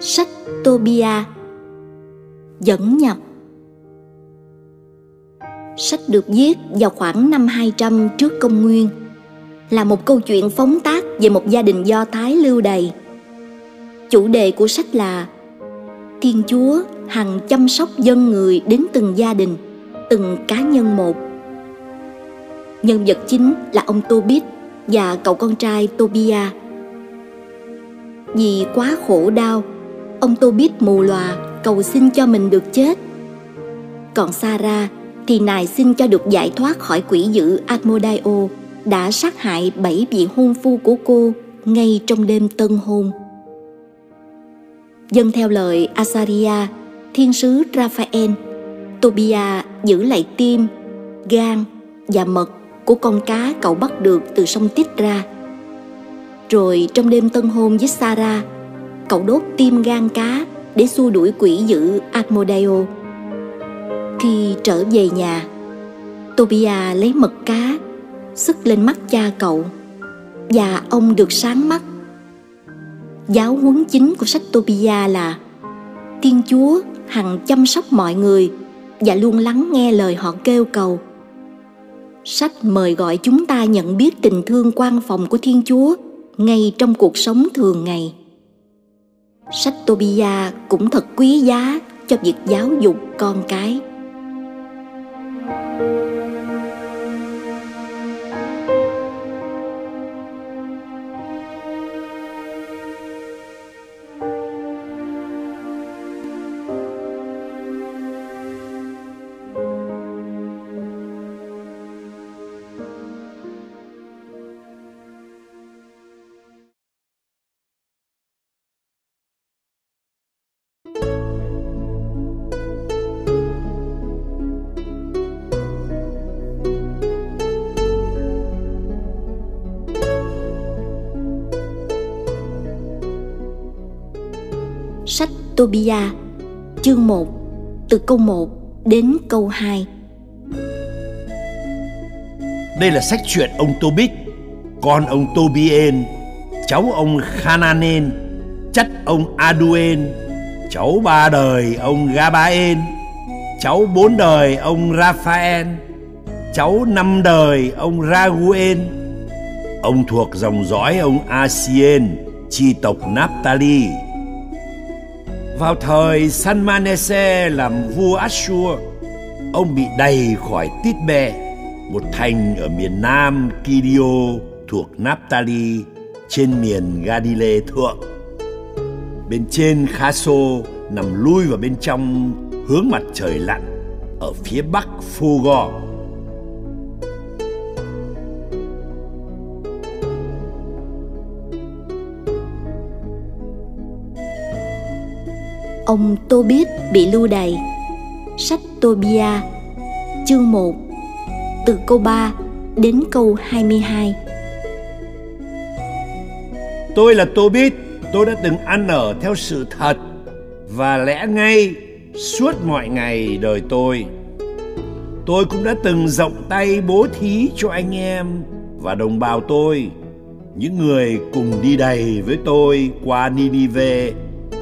Sách Tobia dẫn nhập. Sách được viết vào khoảng năm 200 trước công nguyên, là một câu chuyện phóng tác về một gia đình Do Thái lưu đày. Chủ đề của sách là Thiên Chúa hằng chăm sóc dân người đến từng gia đình, từng cá nhân một. Nhân vật chính là ông Tobit và cậu con trai Tobia. Vì quá khổ đau, ông Tobit mù lòa cầu xin cho mình được chết. Còn Sarah thì nài xin cho được giải thoát khỏi quỷ dữ Asmodeo đã sát hại 7 vị hôn phu của cô ngay trong đêm tân hôn. Dân theo lời Azaria, thiên sứ Raphael, Tobia giữ lại tim, gan và mật của con cá cậu bắt được từ sông Tít ra. Rồi trong đêm tân hôn với Sarah, cậu đốt tim gan cá để xua đuổi quỷ dữ Asmodeo. Khi trở về nhà, Tobia lấy mật cá, xức lên mắt cha cậu, và ông được sáng mắt. Giáo huấn chính của sách Tobia là Thiên Chúa hằng chăm sóc mọi người và luôn lắng nghe lời họ kêu cầu. Sách mời gọi chúng ta nhận biết tình thương quan phòng của Thiên Chúa ngay trong cuộc sống thường ngày. Sách Tobia cũng thật quý giá cho việc giáo dục con cái. Sách Tobia, chương 1, từ câu 1 đến câu 2. Đây là sách truyện ông Tobit, con ông Tobien, cháu ông Khananen, chất ông Aduen, cháu ba đời ông Gabael, cháu bốn đời ông Raphael, cháu năm đời ông Raguel. Ông thuộc dòng dõi ông Asien, chi tộc Naphtali. Vào thời Sanmanese làm vua Assur, ông bị đày khỏi Titbe, một thành ở miền nam Kirio thuộc Naphtali trên miền Gadile thượng. Bên trên Khaso nằm lui vào bên trong hướng mặt trời lặn ở phía bắc Phugo. Ông Tobit bị lưu đày. Sách Tobia, chương 1, từ câu 3 đến câu 22. Tôi là Tobit, tôi đã từng ăn ở theo sự thật và lẽ ngay suốt mọi ngày đời tôi. Tôi cũng đã từng rộng tay bố thí cho anh em và đồng bào tôi, những người cùng đi đày với tôi qua Ninive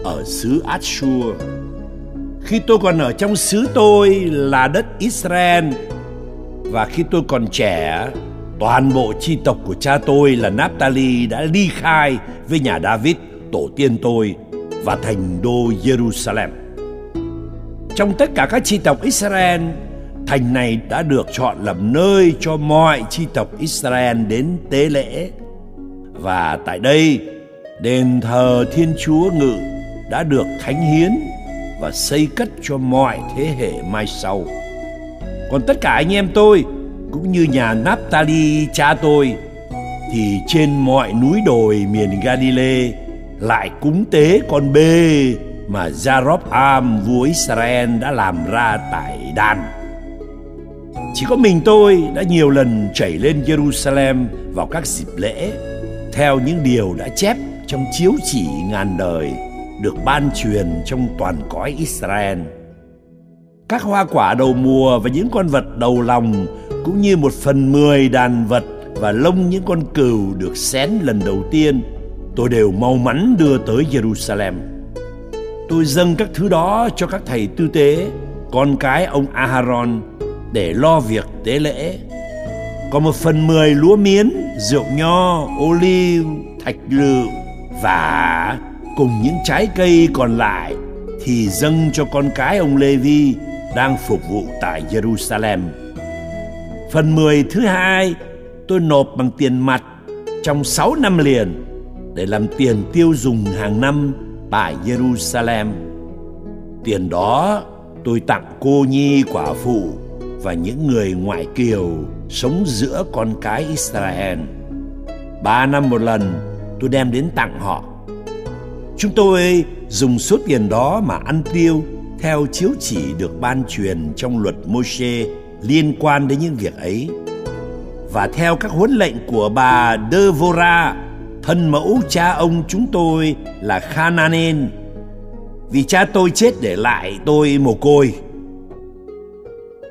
ở xứ Assur. Khi tôi còn ở trong xứ tôi là đất Israel, và khi tôi còn trẻ, toàn bộ chi tộc của cha tôi là Naphtali đã ly khai với nhà David, tổ tiên tôi, và thành đô Jerusalem. Trong tất cả các chi tộc Israel, thành này đã được chọn làm nơi cho mọi chi tộc Israel đến tế lễ. Và tại đây, đền thờ Thiên Chúa Ngự đã được thánh hiến và xây cất cho mọi thế hệ mai sau. Còn tất cả anh em tôi, cũng như nhà Naphtali cha tôi, thì trên mọi núi đồi miền Galilee lại cúng tế con bê mà Jarobam vua Israel đã làm ra tại Dan. Chỉ có mình tôi đã nhiều lần chảy lên Jerusalem vào các dịp lễ, theo những điều đã chép trong chiếu chỉ ngàn đời được ban truyền trong toàn cõi Israel. Các hoa quả đầu mùa và những con vật đầu lòng, cũng như 1/10 đàn vật và lông những con cừu được xén lần đầu tiên, tôi đều mau mắn đưa tới Jerusalem. Tôi dâng các thứ đó cho các thầy tư tế, con cái ông Aharon, để lo việc tế lễ. Còn 1/10 lúa miến, rượu nho, ô liu, thạch lựu và cùng những trái cây còn lại thì dâng cho con cái ông Lê-vi đang phục vụ tại Jerusalem. 1/10 thứ hai tôi nộp bằng tiền mặt trong 6 năm liền để làm tiền tiêu dùng hàng năm tại Jerusalem. Tiền đó tôi tặng cô nhi quả phụ và những người ngoại kiều sống giữa con cái Israel. 3 năm một lần tôi đem đến tặng họ. Chúng tôi dùng số tiền đó mà ăn tiêu theo chiếu chỉ được ban truyền trong luật Moshe liên quan đến những việc ấy, và theo các huấn lệnh của bà Devorah, thân mẫu cha ông chúng tôi là Khananen, vì cha tôi chết để lại tôi mồ côi.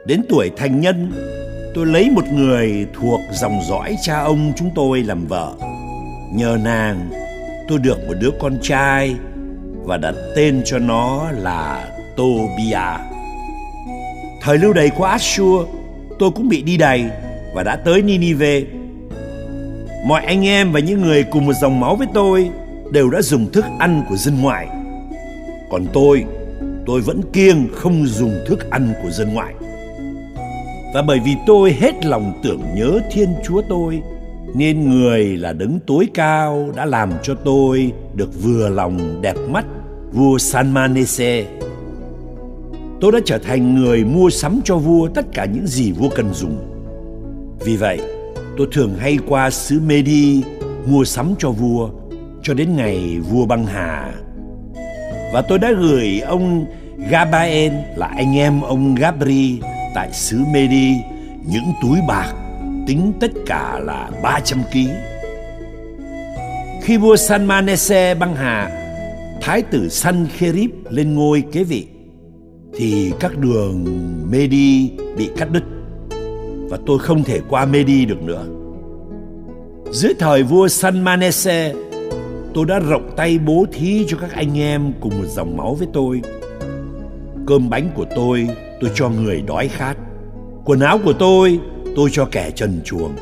Đến tuổi thành nhân, tôi lấy một người thuộc dòng dõi cha ông chúng tôi làm vợ. Nhờ nàng, tôi được một đứa con trai và đặt tên cho nó là Tobia. Thời lưu đày của Assur, tôi cũng bị đi đày và đã tới Ninive. Mọi anh em và những người cùng một dòng máu với tôi đều đã dùng thức ăn của dân ngoại. Còn tôi vẫn kiêng không dùng thức ăn của dân ngoại. Và bởi vì tôi hết lòng tưởng nhớ Thiên Chúa tôi, nên Người là Đấng Tối Cao đã làm cho tôi được vừa lòng đẹp mắt vua Sanmanese. Tôi đã trở thành người mua sắm cho vua tất cả những gì vua cần dùng. Vì vậy, tôi thường hay qua xứ Medy mua sắm cho vua cho đến ngày vua băng hà. Và tôi đã gửi ông Gabael, là anh em ông Gabri, tại xứ Medy những túi bạc tính tất cả là 300 kg. Khi vua Sanmanese băng hà, thái tử Sennacherib lên ngôi kế vị, thì các đường Medy bị cắt đứt và tôi không thể qua Medy được nữa. Dưới thời vua Sanmanese, tôi đã rộng tay bố thí cho các anh em cùng một dòng máu với tôi. Cơm bánh của tôi cho người đói khát. Quần áo của tôi cho kẻ trần truồng.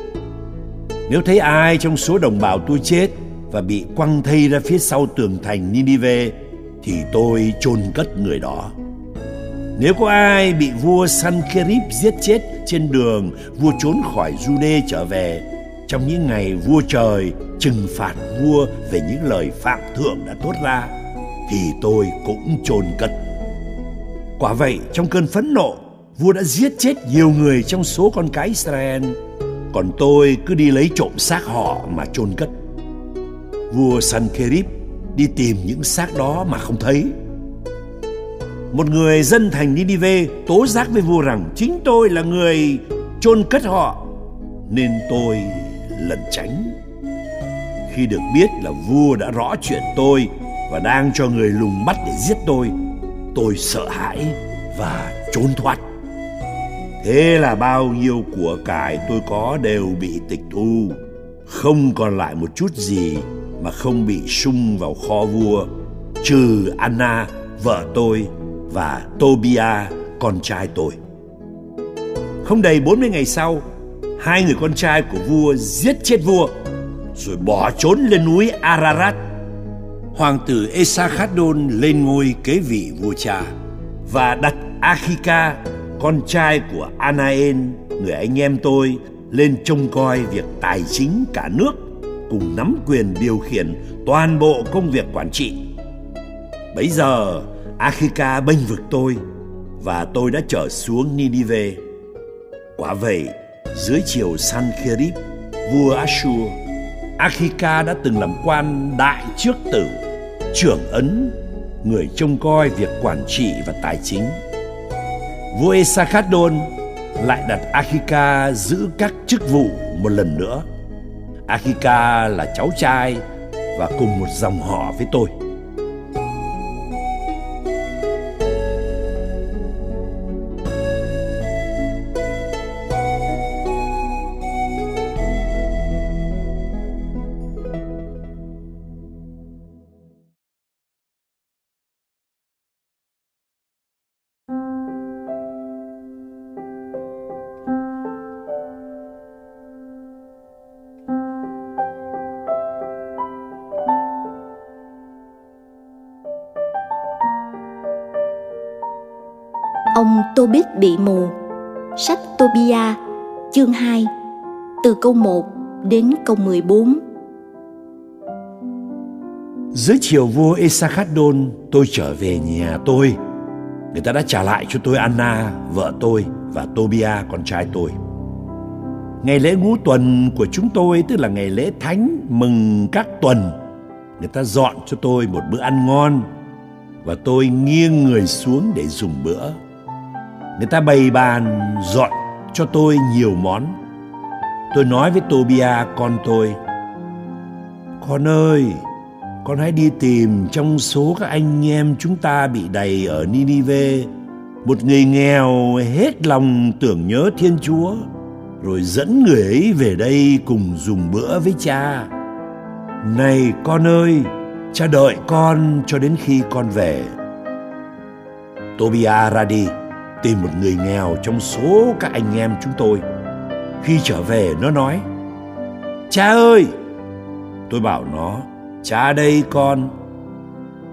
Nếu thấy ai trong số đồng bào tôi chết và bị quăng thây ra phía sau tường thành Ninive, thì tôi chôn cất người đó. Nếu có ai bị vua Sennacherib giết chết trên đường vua trốn khỏi Jude trở về, trong những ngày vua trời trừng phạt vua về những lời phạm thượng đã thốt ra, thì tôi cũng chôn cất. Quả vậy, trong cơn phẫn nộ, vua đã giết chết nhiều người trong số con cái Israel, còn tôi cứ đi lấy trộm xác họ mà chôn cất. Vua Sennacherib đi tìm những xác đó mà không thấy. Một người dân thành Ninive tố giác với vua rằng chính tôi là người chôn cất họ, nên tôi lẩn tránh. Khi được biết là vua đã rõ chuyện tôi và đang cho người lùng bắt để giết tôi sợ hãi và trốn thoát. Thế là bao nhiêu của cải tôi có đều bị tịch thu, không còn lại một chút gì mà không bị sung vào kho vua, trừ Anna, vợ tôi, và Tobia, con trai tôi. Không đầy 40 ngày sau, 2 người con trai của vua giết chết vua, rồi bỏ trốn lên núi Ararat. Hoàng tử Esakhaddon lên ngôi kế vị vua cha và đặt Akhika, con trai của Anael, người anh em tôi, lên trông coi việc tài chính cả nước, cùng nắm quyền điều khiển toàn bộ công việc quản trị. Bấy giờ Akhika bênh vực tôi và tôi đã trở xuống Ninive. Quả vậy, dưới triều Sennacherib, vua Assur, Akhika đã từng làm quan đại trước tử, trưởng ấn, người trông coi việc quản trị và tài chính. Vua Esakhaddon lại đặt Akhika giữ các chức vụ một lần nữa. Akhika là cháu trai và cùng một dòng họ với tôi. Ông Tobit bị mù. Sách Tobia chương 2 từ câu 1 đến câu 14. Dưới triều vua Esakhaddon, tôi trở về nhà tôi. Người ta đã trả lại cho tôi Anna, vợ tôi, và Tobia, con trai tôi. Ngày lễ ngũ tuần của chúng tôi, tức là ngày lễ thánh mừng các tuần, người ta dọn cho tôi một bữa ăn ngon, và tôi nghiêng người xuống để dùng bữa. Người ta bày bàn dọn cho tôi nhiều món. Tôi nói với Tobia con tôi: Con ơi, con hãy đi tìm trong số các anh em chúng ta bị đầy ở Ninive một người nghèo hết lòng tưởng nhớ Thiên Chúa, rồi dẫn người ấy về đây cùng dùng bữa với cha. Này con ơi, cha đợi con cho đến khi con về. Tobia ra đi tìm một người nghèo trong số các anh em chúng tôi. Khi trở về nó nói: Cha ơi! Tôi bảo nó: Cha đây con.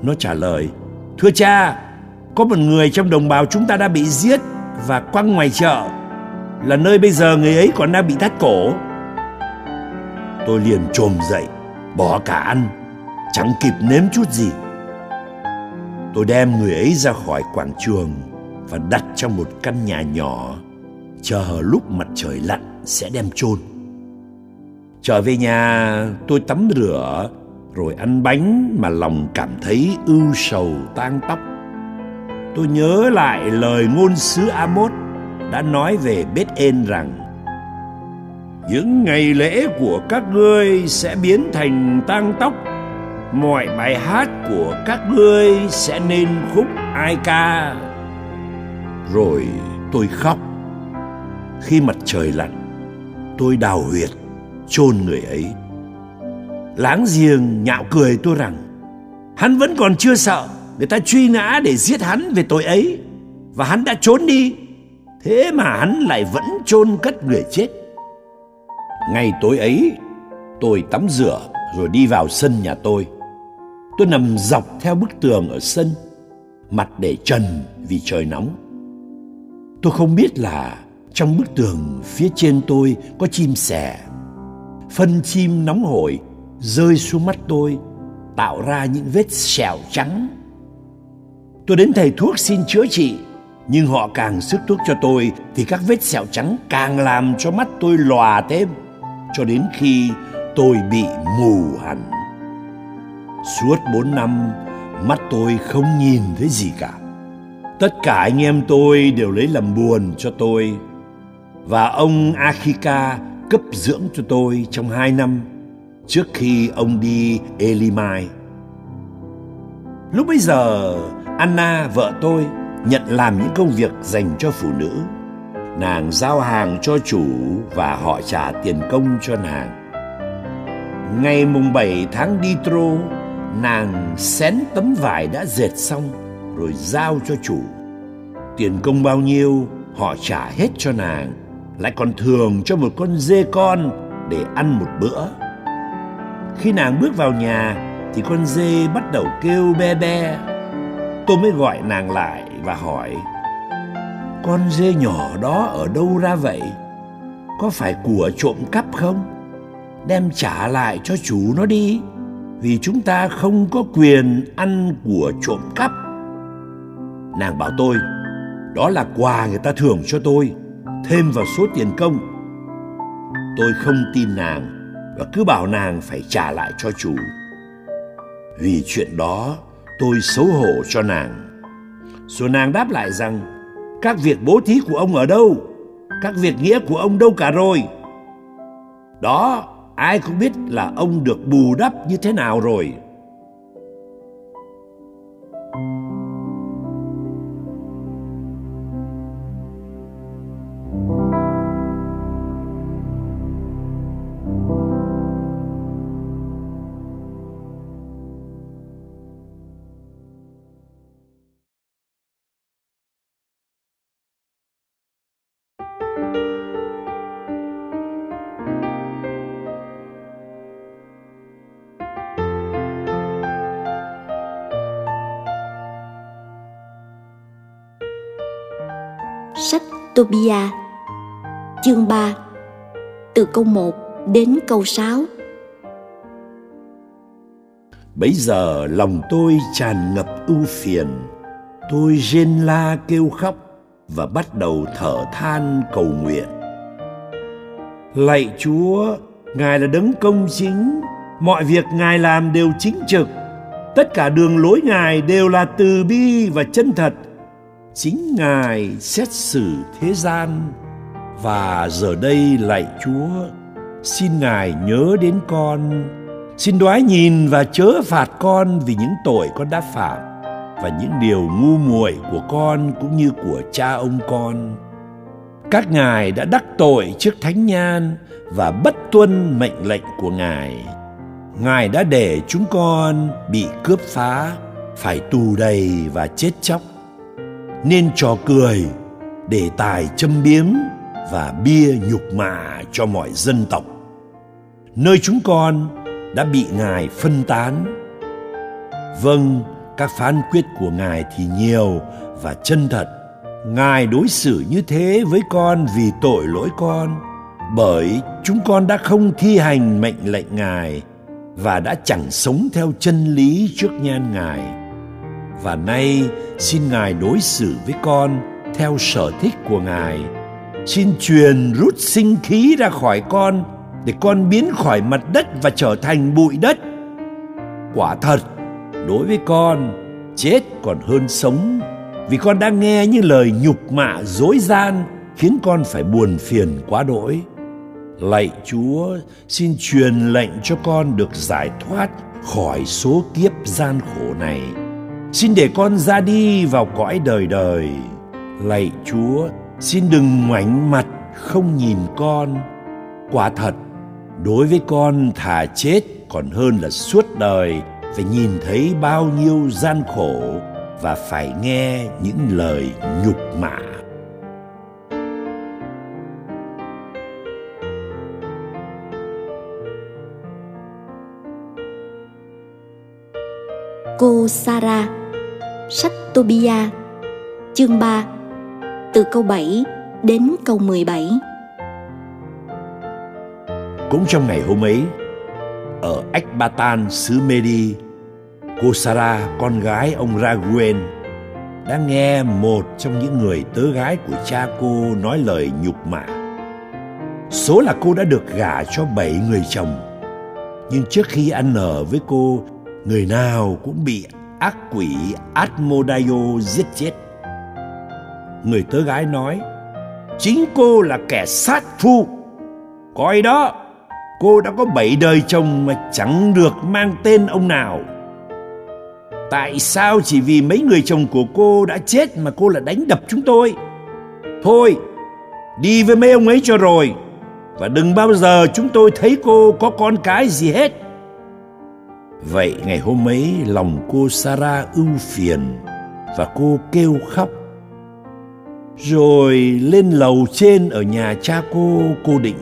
Nó trả lời: Thưa cha, có một người trong đồng bào chúng ta đã bị giết và quăng ngoài chợ, là nơi bây giờ người ấy còn đang bị thắt cổ. Tôi liền chồm dậy, bỏ cả ăn, chẳng kịp nếm chút gì. Tôi đem người ấy ra khỏi quảng trường và đặt trong một căn nhà nhỏ, chờ lúc mặt trời lặn sẽ đem chôn. Trở về nhà, tôi tắm rửa rồi ăn bánh mà lòng cảm thấy ưu sầu tang tóc. Tôi nhớ lại lời ngôn sứ Amos đã nói về Bết-ên rằng: Những ngày lễ của các ngươi sẽ biến thành tang tóc, mọi bài hát của các ngươi sẽ nên khúc ai ca. Rồi tôi khóc. Khi mặt trời lặn, tôi đào huyệt chôn người ấy. Láng giềng nhạo cười tôi rằng: Hắn vẫn còn chưa sợ người ta truy nã để giết hắn về tội ấy, và hắn đã trốn đi, thế mà hắn lại vẫn chôn cất người chết. Ngay tối ấy, tôi tắm rửa rồi đi vào sân nhà tôi. Tôi nằm dọc theo bức tường ở sân, mặt để trần vì trời nóng. Tôi không biết là trong bức tường phía trên tôi có chim sẻ. Phân chim nóng hổi rơi xuống mắt tôi, tạo ra những vết sẹo trắng. Tôi đến thầy thuốc xin chữa trị, nhưng họ càng sức thuốc cho tôi thì các vết sẹo trắng càng làm cho mắt tôi lòa thêm, cho đến khi tôi bị mù hẳn. Suốt 4 năm, mắt tôi không nhìn thấy gì cả. Tất cả anh em tôi đều lấy làm buồn cho tôi, và ông Akhika cấp dưỡng cho tôi trong 2 năm trước khi ông đi Elimai. Lúc bấy giờ, Anna vợ tôi nhận làm những công việc dành cho phụ nữ. Nàng giao hàng cho chủ và họ trả tiền công cho nàng. Ngày mùng 7 tháng Ditro, nàng xén tấm vải đã dệt xong rồi giao cho chủ. Tiền công bao nhiêu họ trả hết cho nàng, lại còn thưởng cho một con dê con để ăn một bữa. Khi nàng bước vào nhà thì con dê bắt đầu kêu be be. Tôi mới gọi nàng lại và hỏi: Con dê nhỏ đó ở đâu ra vậy? Có phải của trộm cắp không? Đem trả lại cho chủ nó đi, vì chúng ta không có quyền ăn của trộm cắp. Nàng bảo tôi: Đó là quà người ta thưởng cho tôi, thêm vào số tiền công. Tôi không tin nàng và cứ bảo nàng phải trả lại cho chủ. Vì chuyện đó tôi xấu hổ cho nàng. Rồi nàng đáp lại rằng: Các việc bố thí của ông ở đâu? Các việc nghĩa của ông đâu cả rồi? Đó, ai cũng biết là ông được bù đắp như thế nào rồi. Tobia chương 3 từ câu 1 đến câu 6. Bấy giờ lòng tôi tràn ngập ưu phiền, tôi rên la kêu khóc và bắt đầu thở than cầu nguyện. Lạy Chúa, Ngài là đấng công chính, mọi việc Ngài làm đều chính trực, tất cả đường lối Ngài đều là từ bi và chân thật. Chính Ngài xét xử thế gian, và giờ đây lạy Chúa, xin Ngài nhớ đến con, xin đoái nhìn và chớ phạt con vì những tội con đã phạm và những điều ngu muội của con cũng như của cha ông con. Các ngài đã đắc tội trước thánh nhan và bất tuân mệnh lệnh của Ngài. Ngài đã để chúng con bị cướp phá, phải tù đầy và chết chóc, nên trò cười, đề tài châm biếm và bia nhục mạ cho mọi dân tộc. Nơi chúng con đã bị Ngài phân tán. Vâng, các phán quyết của Ngài thì nhiều và chân thật. Ngài đối xử như thế với con vì tội lỗi con, bởi chúng con đã không thi hành mệnh lệnh Ngài và đã chẳng sống theo chân lý trước nhan Ngài. Và nay xin Ngài đối xử với con theo sở thích của Ngài. Xin truyền rút sinh khí ra khỏi con, để con biến khỏi mặt đất và trở thành bụi đất. Quả thật, đối với con, chết còn hơn sống, vì con đã nghe những lời nhục mạ dối gian, khiến con phải buồn phiền quá đỗi. Lạy Chúa, xin truyền lệnh cho con được giải thoát khỏi số kiếp gian khổ này. Xin để con ra đi vào cõi đời đời. Lạy Chúa, xin đừng ngoảnh mặt không nhìn con. Quả thật, đối với con thà chết còn hơn là suốt đời phải nhìn thấy bao nhiêu gian khổ và phải nghe những lời nhục mạ. Cô Sarah, sách Tobia, chương 3, từ câu 7 đến câu 17. Cũng trong ngày hôm ấy, ở Ecbatana xứ Medy, cô Sarah, con gái ông Raguel, đã nghe một trong những người tớ gái của cha cô nói lời nhục mạ. Số là cô đã được gả cho 7 người chồng, nhưng trước khi ăn ở với cô, người nào cũng bị ác quỷ Asmodeo giết chết. Người tớ gái nói, chính cô là kẻ sát phu. Coi đó, cô đã có 7 đời chồng mà chẳng được mang tên ông nào. Tại sao chỉ vì mấy người chồng của cô đã chết mà cô lại đánh đập chúng tôi? Thôi, đi với mấy ông ấy cho rồi, và đừng bao giờ chúng tôi thấy cô có con cái gì hết. Vậy ngày hôm ấy lòng cô Sarah ưu phiền và cô kêu khóc. Rồi lên lầu trên ở nhà cha cô định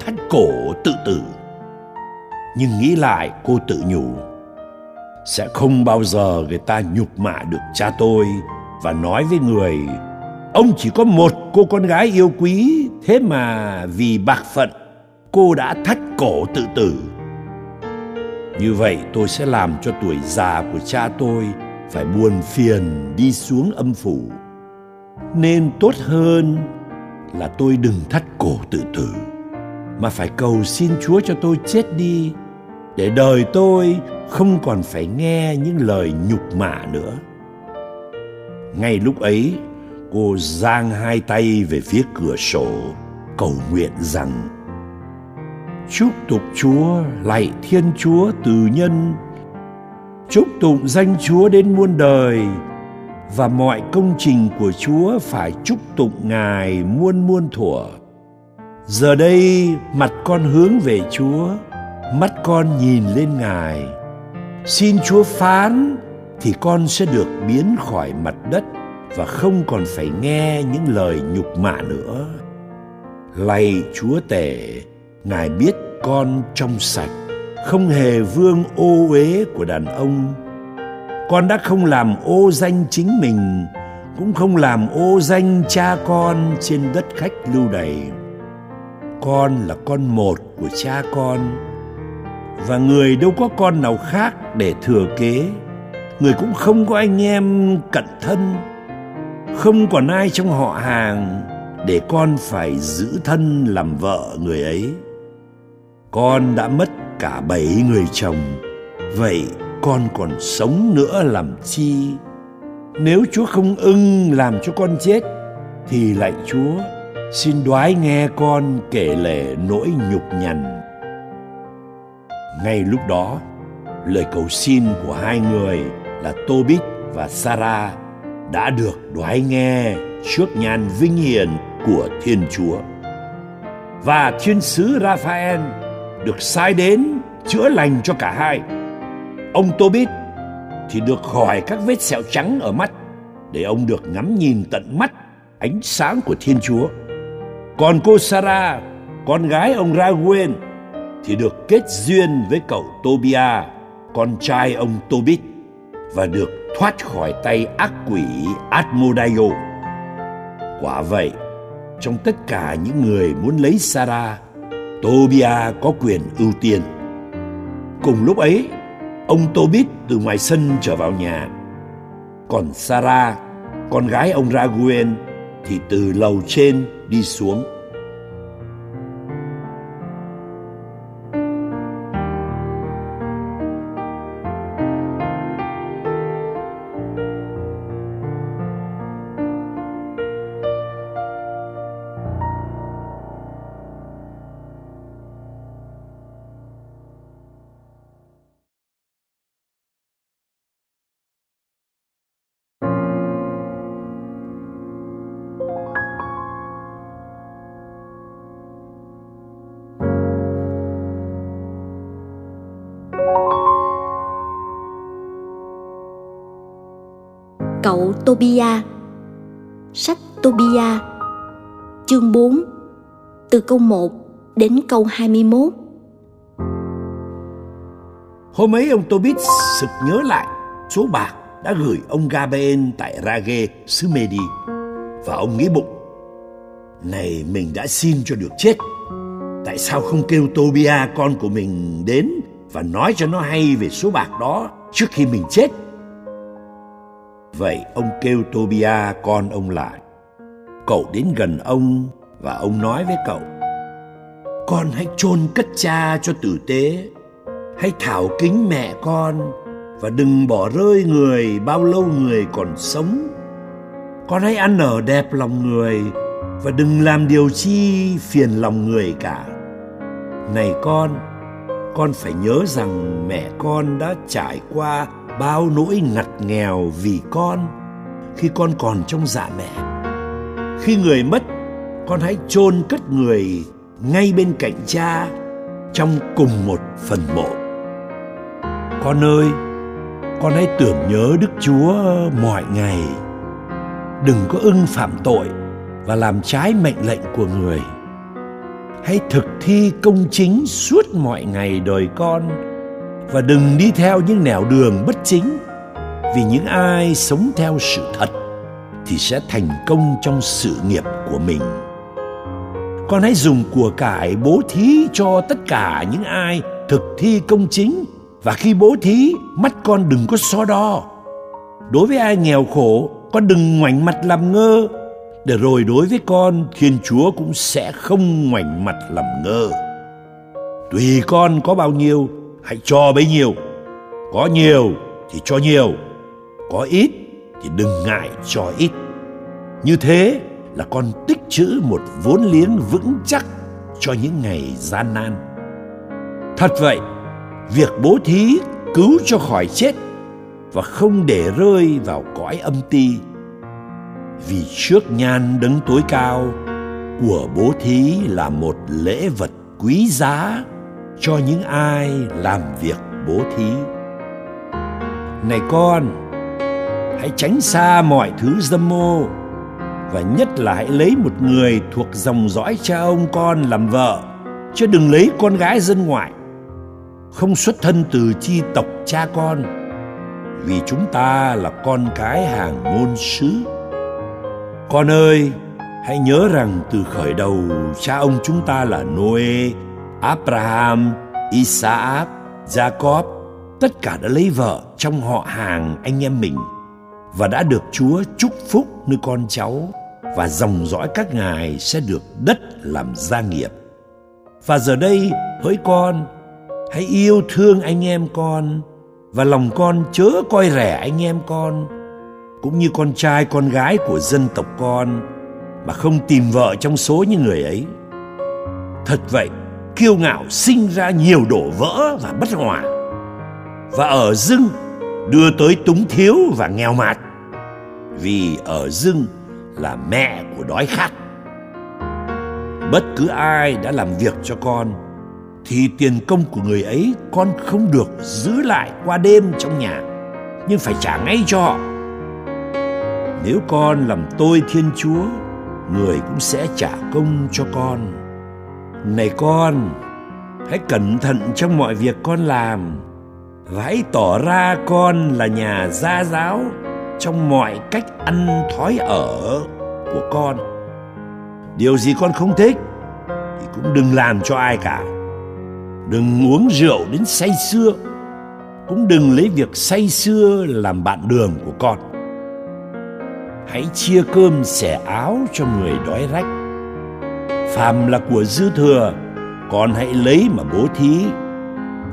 thắt cổ tự tử. Nhưng nghĩ lại cô tự nhủ, sẽ không bao giờ người ta nhục mạ được cha tôi và nói với người, ông chỉ có một cô con gái yêu quý, thế mà vì bạc phận cô đã thắt cổ tự tử. Như vậy tôi sẽ làm cho tuổi già của cha tôi phải buồn phiền đi xuống âm phủ. Nên tốt hơn là tôi đừng thắt cổ tự tử, mà phải cầu xin Chúa cho tôi chết đi, để đời tôi không còn phải nghe những lời nhục mạ nữa. Ngay lúc ấy, cô giang hai tay về phía cửa sổ, cầu nguyện rằng, chúc tụng Chúa, lạy Thiên Chúa từ nhân, chúc tụng danh Chúa đến muôn đời, và mọi công trình của Chúa phải chúc tụng Ngài muôn muôn thuở. Giờ đây mặt con hướng về Chúa, mắt con nhìn lên Ngài. Xin Chúa phán thì con sẽ được biến khỏi mặt đất và không còn phải nghe những lời nhục mạ nữa. Lạy Chúa Tể, Ngài biết con trong sạch, không hề vương ô uế của đàn ông. Con đã không làm ô danh chính mình, cũng không làm ô danh cha con trên đất khách lưu đày. Con là con một của cha con, và người đâu có con nào khác để thừa kế. Người cũng không có anh em cận thân, không còn ai trong họ hàng để con phải giữ thân làm vợ người ấy. Con đã mất cả 7 người chồng, vậy con còn sống nữa làm chi? Nếu Chúa không ưng làm cho con chết, thì lạy Chúa, xin đoái nghe con kể lể nỗi nhục nhằn. Ngay lúc đó, lời cầu xin của hai người là Tobit và Sarah đã được đoái nghe trước nhan vinh hiển của Thiên Chúa. Và thiên sứ Raphael được sai đến chữa lành cho cả hai. Ông Tobit thì được khỏi các vết sẹo trắng ở mắt, để ông được ngắm nhìn tận mắt ánh sáng của Thiên Chúa. Còn cô Sarah, con gái ông Raguel, thì được kết duyên với cậu Tobia, con trai ông Tobit, và được thoát khỏi tay ác quỷ Asmodeo. Quả vậy, trong tất cả những người muốn lấy Sarah, Tobia có quyền ưu tiên. Cùng lúc ấy, ông Tobit từ ngoài sân trở vào nhà. Còn Sarah, con gái ông Raguel, thì từ lầu trên đi xuống. Cậu Tobia. Sách Tobia, chương 4, từ câu 1 đến câu 21. Hôm ấy ông Tobit sực nhớ lại số bạc đã gửi ông Gabael tại Rage, xứ Medy, và ông nghĩ bụng: này, mình đã xin cho được chết, tại sao không kêu Tobia con của mình đến và nói cho nó hay về số bạc đó trước khi mình chết? Vậy ông kêu Tobia con ông lại. Cậu đến gần ông và ông nói với cậu: con hãy chôn cất cha cho tử tế, hãy thảo kính mẹ con, và đừng bỏ rơi người bao lâu người còn sống. Con hãy ăn ở đẹp lòng người, và đừng làm điều chi phiền lòng người cả. Này con phải nhớ rằng mẹ con đã trải qua bao nỗi ngặt nghèo vì con khi con còn trong dạ mẹ. Khi người mất, con hãy chôn cất người ngay bên cạnh cha, trong cùng một phần mộ. Con ơi, con hãy tưởng nhớ Đức Chúa mọi ngày, đừng có ưng phạm tội và làm trái mệnh lệnh của người. Hãy thực thi công chính suốt mọi ngày đời con, và đừng đi theo những nẻo đường bất chính, vì những ai sống theo sự thật thì sẽ thành công trong sự nghiệp của mình. Con hãy dùng của cải bố thí cho tất cả những ai thực thi công chính, và khi bố thí, mắt con đừng có so đo. Đối với ai nghèo khổ, con đừng ngoảnh mặt làm ngơ, để rồi đối với con, Thiên Chúa cũng sẽ không ngoảnh mặt làm ngơ. Tùy con có bao nhiêu, hãy cho bấy nhiêu. Có nhiều thì cho nhiều, có ít thì đừng ngại cho ít. Như thế là con tích trữ một vốn liếng vững chắc cho những ngày gian nan. Thật vậy, việc bố thí cứu cho khỏi chết, và không để rơi vào cõi âm ti, vì trước nhan Đấng Tối Cao, của bố thí là một lễ vật quý giá cho những ai làm việc bố thí. Này con, hãy tránh xa mọi thứ dâm ô, và nhất là hãy lấy một người thuộc dòng dõi cha ông con làm vợ, chứ đừng lấy con gái dân ngoại, không xuất thân từ chi tộc cha con, vì chúng ta là con cái hàng ngôn sứ, Con ơi, hãy nhớ rằng từ khởi đầu cha ông chúng ta là Noe, Abraham, Isaac, Jacob, tất cả đã lấy vợ trong họ hàng anh em mình và đã được Chúa chúc phúc nơi con cháu, và dòng dõi các ngài sẽ được đất làm gia nghiệp. Và giờ đây, hỡi con, hãy yêu thương anh em con, và lòng con chớ coi rẻ anh em con, cũng như con trai con gái của dân tộc con, mà không tìm vợ trong số những người ấy. Thật vậy, kiêu ngạo sinh ra nhiều đổ vỡ và bất hòa, và ở dưng đưa tới túng thiếu và nghèo mạt, vì ở dưng là mẹ của đói khát. Bất cứ ai đã làm việc cho con thì tiền công của người ấy con không được giữ lại qua đêm trong nhà, nhưng phải trả ngay cho họ. Nếu con làm tôi Thiên Chúa, người cũng sẽ trả công cho con. Này con, hãy cẩn thận trong mọi việc con làm, và hãy tỏ ra con là nhà gia giáo trong mọi cách ăn thói ở của con. Điều gì con không thích thì cũng đừng làm cho ai cả. Đừng uống rượu đến say sưa, cũng đừng lấy việc say sưa làm bạn đường của con. Hãy chia cơm xẻ áo cho người đói rách. Phàm là của dư thừa, con hãy lấy mà bố thí,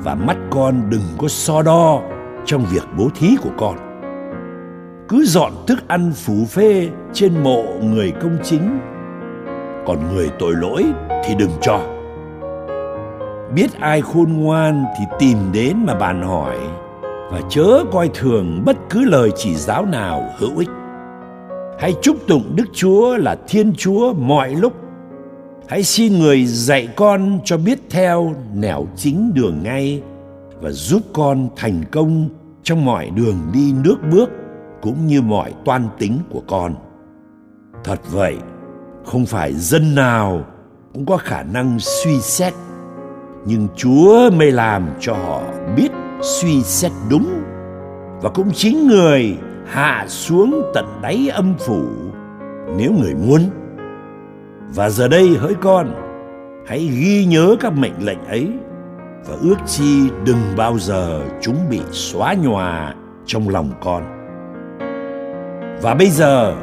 và mắt con đừng có so đo trong việc bố thí của con. Cứ dọn thức ăn phù phê trên mộ người công chính, còn người tội lỗi thì đừng cho. Biết ai khôn ngoan thì tìm đến mà bàn hỏi, và chớ coi thường bất cứ lời chỉ giáo nào hữu ích. Hãy chúc tụng Đức Chúa là Thiên Chúa mọi lúc. Hãy xin người dạy con cho biết theo nẻo chính đường ngay, và giúp con thành công trong mọi đường đi nước bước, cũng như mọi toan tính của con. Thật vậy, không phải dân nào cũng có khả năng suy xét, nhưng Chúa mới làm cho họ biết suy xét đúng, và cũng chính người hạ xuống tận đáy âm phủ nếu người muốn. Và giờ đây hỡi con, hãy ghi nhớ các mệnh lệnh ấy, và ước chi đừng bao giờ chúng bị xóa nhòa trong lòng con. Và bây giờ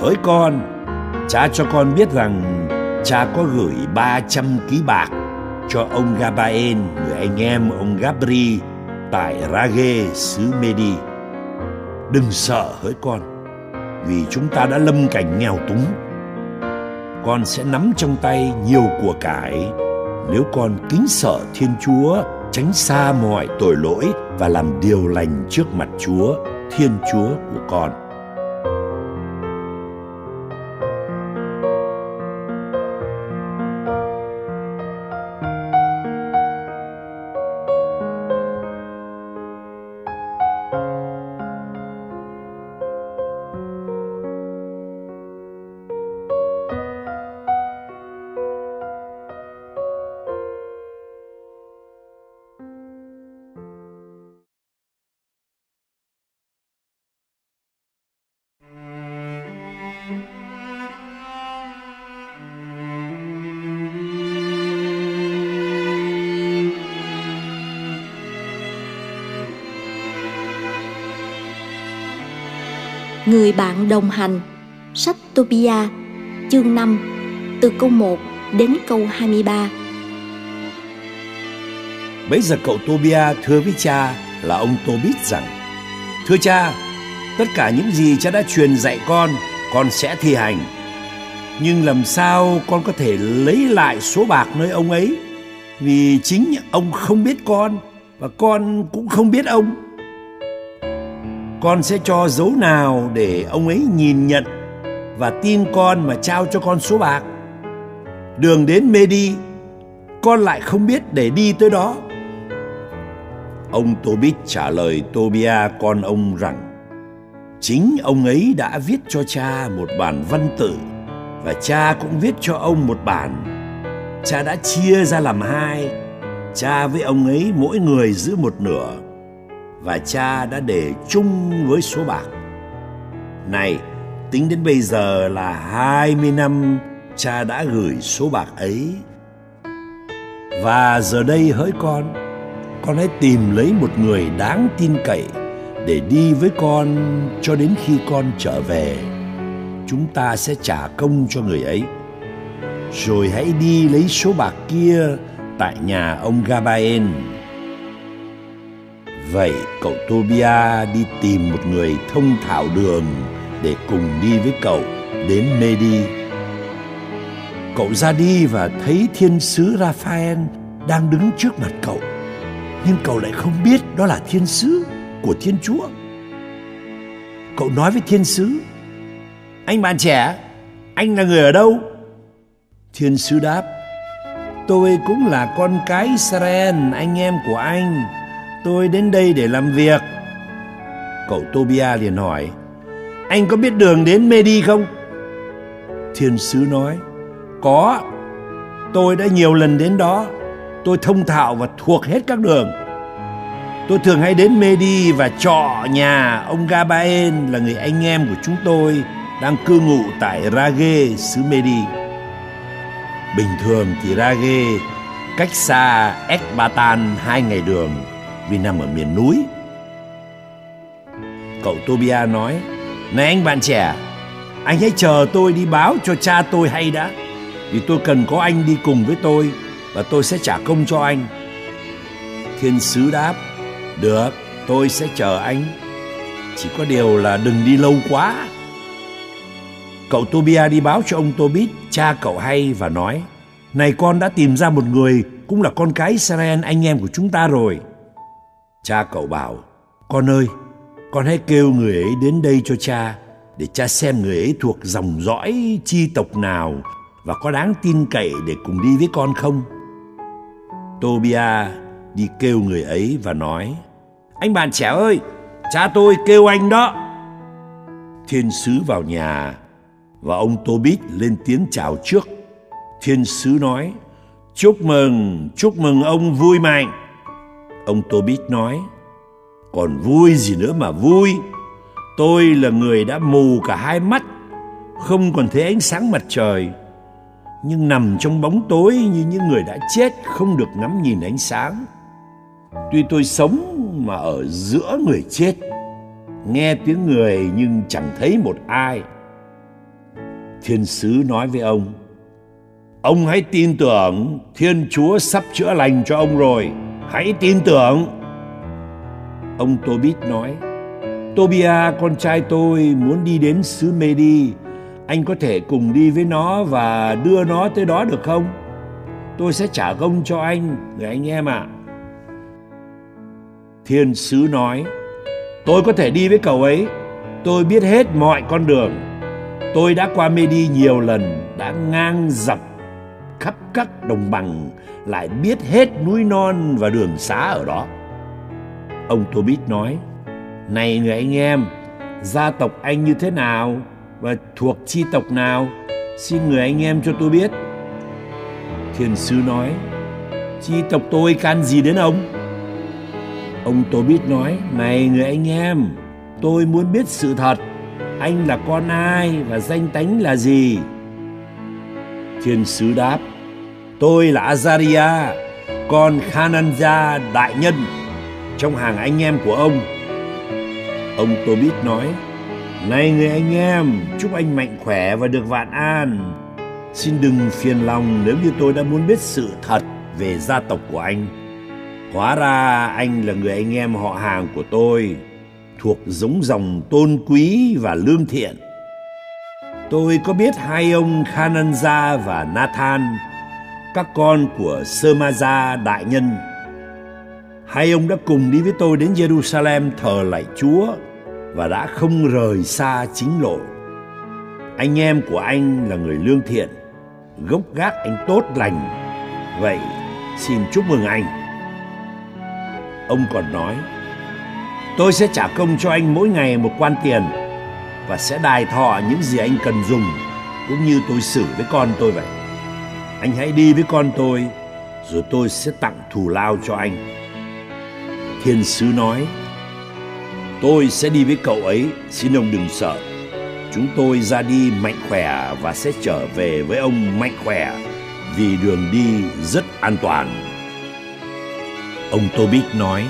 hỡi con, cha cho con biết rằng cha có gửi 300 ký bạc cho ông Gabael, người anh em ông Gabri tại Rage xứ Medy. Đừng sợ hỡi con, vì chúng ta đã lâm cảnh nghèo túng. Con sẽ nắm trong tay nhiều của cải nếu con kính sợ Thiên Chúa, tránh xa mọi tội lỗi và làm điều lành trước mặt Chúa, Thiên Chúa của con. Người bạn đồng hành. Sách Tobia, chương 5, từ câu 1 đến câu 23. Bấy giờ cậu Tobia thưa với cha là ông Tobit rằng: Thưa cha, tất cả những gì cha đã truyền dạy con sẽ thi hành. Nhưng làm sao con có thể lấy lại số bạc nơi ông ấy? Vì chính ông không biết con, và con cũng không biết ông. Con sẽ cho dấu nào để ông ấy nhìn nhận và tin con mà trao cho con số bạc? Đường đến Medy, con lại không biết để đi tới đó. Ông Tobit trả lời Tobia con ông rằng: Chính ông ấy đã viết cho cha một bản văn tự, và cha cũng viết cho ông một bản. Cha đã chia ra làm hai, cha với ông ấy mỗi người giữ một nửa, và cha đã để chung với số bạc. Này, tính đến bây giờ là 20 năm cha đã gửi số bạc ấy. Và giờ đây hỡi con hãy tìm lấy một người đáng tin cậy để đi với con cho đến khi con trở về. Chúng ta sẽ trả công cho người ấy. Rồi hãy đi lấy số bạc kia tại nhà ông Gabael. Vậy cậu Tobia đi tìm một người thông thạo đường để cùng đi với cậu đến Medy. Cậu ra đi và thấy thiên sứ Raphael đang đứng trước mặt cậu, nhưng cậu lại không biết đó là thiên sứ của Thiên Chúa. Cậu nói với thiên sứ: "Anh bạn trẻ, anh là người ở đâu?" Thiên sứ đáp: "Tôi cũng là con cái Israel, anh em của anh. Tôi đến đây để làm việc." Cậu Tobia liền hỏi: "Anh có biết đường đến Medy không?" Thiên sứ nói: "Có, tôi đã nhiều lần đến đó. Tôi thông thạo và thuộc hết các đường. Tôi thường hay đến Medy và trọ nhà ông Gabael là người anh em của chúng tôi đang cư ngụ tại Rage, xứ Medy. Bình thường thì Rage cách xa Ecbatana 2 ngày đường vì nằm ở miền núi." Cậu Tobia nói: "Này anh bạn trẻ, anh hãy chờ tôi đi báo cho cha tôi hay đã, vì tôi cần có anh đi cùng với tôi và tôi sẽ trả công cho anh." Thiên sứ đáp: "Được, tôi sẽ chờ anh. Chỉ có điều là đừng đi lâu quá." Cậu Tobia đi báo cho ông Tobit, cha cậu hay, và nói: "Này, con đã tìm ra một người cũng là con cái Israel, anh em của chúng ta rồi." Cha cậu bảo: "Con ơi, con hãy kêu người ấy đến đây cho cha, để cha xem người ấy thuộc dòng dõi chi tộc nào và có đáng tin cậy để cùng đi với con không." Tobia đi kêu người ấy và nói: "Anh bạn trẻ ơi, cha tôi kêu anh đó." Thiên sứ vào nhà và ông Tobit lên tiếng chào trước. Thiên sứ nói: Chúc mừng ông vui mạnh." Ông Tobit nói: "Còn vui gì nữa mà vui. Tôi là người đã mù cả 2 mắt, không còn thấy ánh sáng mặt trời, nhưng nằm trong bóng tối như những người đã chết, không được ngắm nhìn ánh sáng. Tuy tôi sống mà ở giữa người chết, nghe tiếng người nhưng chẳng thấy một ai." Thiên sứ nói với ông: "Ông hãy tin tưởng, Thiên Chúa sắp chữa lành cho ông rồi, hãy tin tưởng." Ông Tobit nói: "Tobia, con trai tôi muốn đi đến xứ Medy. Anh có thể cùng đi với nó và đưa nó tới đó được không? Tôi sẽ trả công cho anh, người anh em ạ." Thiên sứ nói: "Tôi có thể đi với cậu ấy. Tôi biết hết mọi con đường. Tôi đã qua Medy nhiều lần, đã ngang dọc khắp các đồng bằng, lại biết hết núi non và đường xá ở đó." Ông Tobit nói: "Này người anh em, gia tộc anh như thế nào và thuộc chi tộc nào? Xin người anh em cho tôi biết." Thiên sứ nói: "Chi tộc tôi can gì đến ông?" Ông Tobit nói: "Này người anh em, tôi muốn biết sự thật. Anh là con ai và danh tánh là gì?" Thiên sứ đáp: "Tôi là Azaria, con Hananiah đại nhân, trong hàng anh em của ông." Ông Tobit nói: "Này người anh em, chúc anh mạnh khỏe và được vạn an. Xin đừng phiền lòng nếu như tôi đã muốn biết sự thật về gia tộc của anh. Hóa ra anh là người anh em họ hàng của tôi, thuộc giống dòng tôn quý và lương thiện. Tôi có biết hai ông Khananza và Nathan, các con của Semaza đại nhân. Hai ông đã cùng đi với tôi đến Jerusalem thờ lạy Chúa và đã không rời xa chính lộ. Anh em của anh là người lương thiện, gốc gác anh tốt lành. Vậy xin chúc mừng anh." Ông còn nói: "Tôi sẽ trả công cho anh mỗi ngày 1 quan tiền và sẽ đài thọ những gì anh cần dùng, cũng như tôi xử với con tôi vậy. Anh hãy đi với con tôi, rồi tôi sẽ tặng thù lao cho anh." Thiên sứ nói: "Tôi sẽ đi với cậu ấy, xin ông đừng sợ. chúng tôi ra đi mạnh khỏe và sẽ trở về với ông mạnh khỏe, vì đường đi rất an toàn. Ông Tobit nói: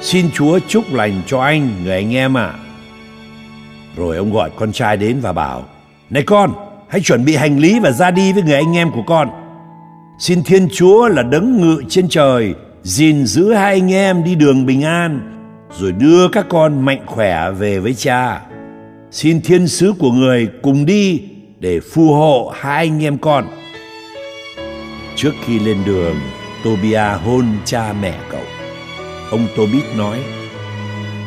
Xin Chúa chúc lành cho anh, người anh em ạ. Rồi ông gọi con trai đến và bảo: Này con, hãy chuẩn bị hành lý và ra đi với người anh em của con. Xin Thiên Chúa là đấng ngự trên trời gìn giữ hai anh em đi đường bình an, rồi đưa các con mạnh khỏe về với cha. Xin thiên sứ của người cùng đi để phù hộ hai anh em con. Trước khi lên đường, Tobia hôn cha mẹ cậu. Ông Tobit nói: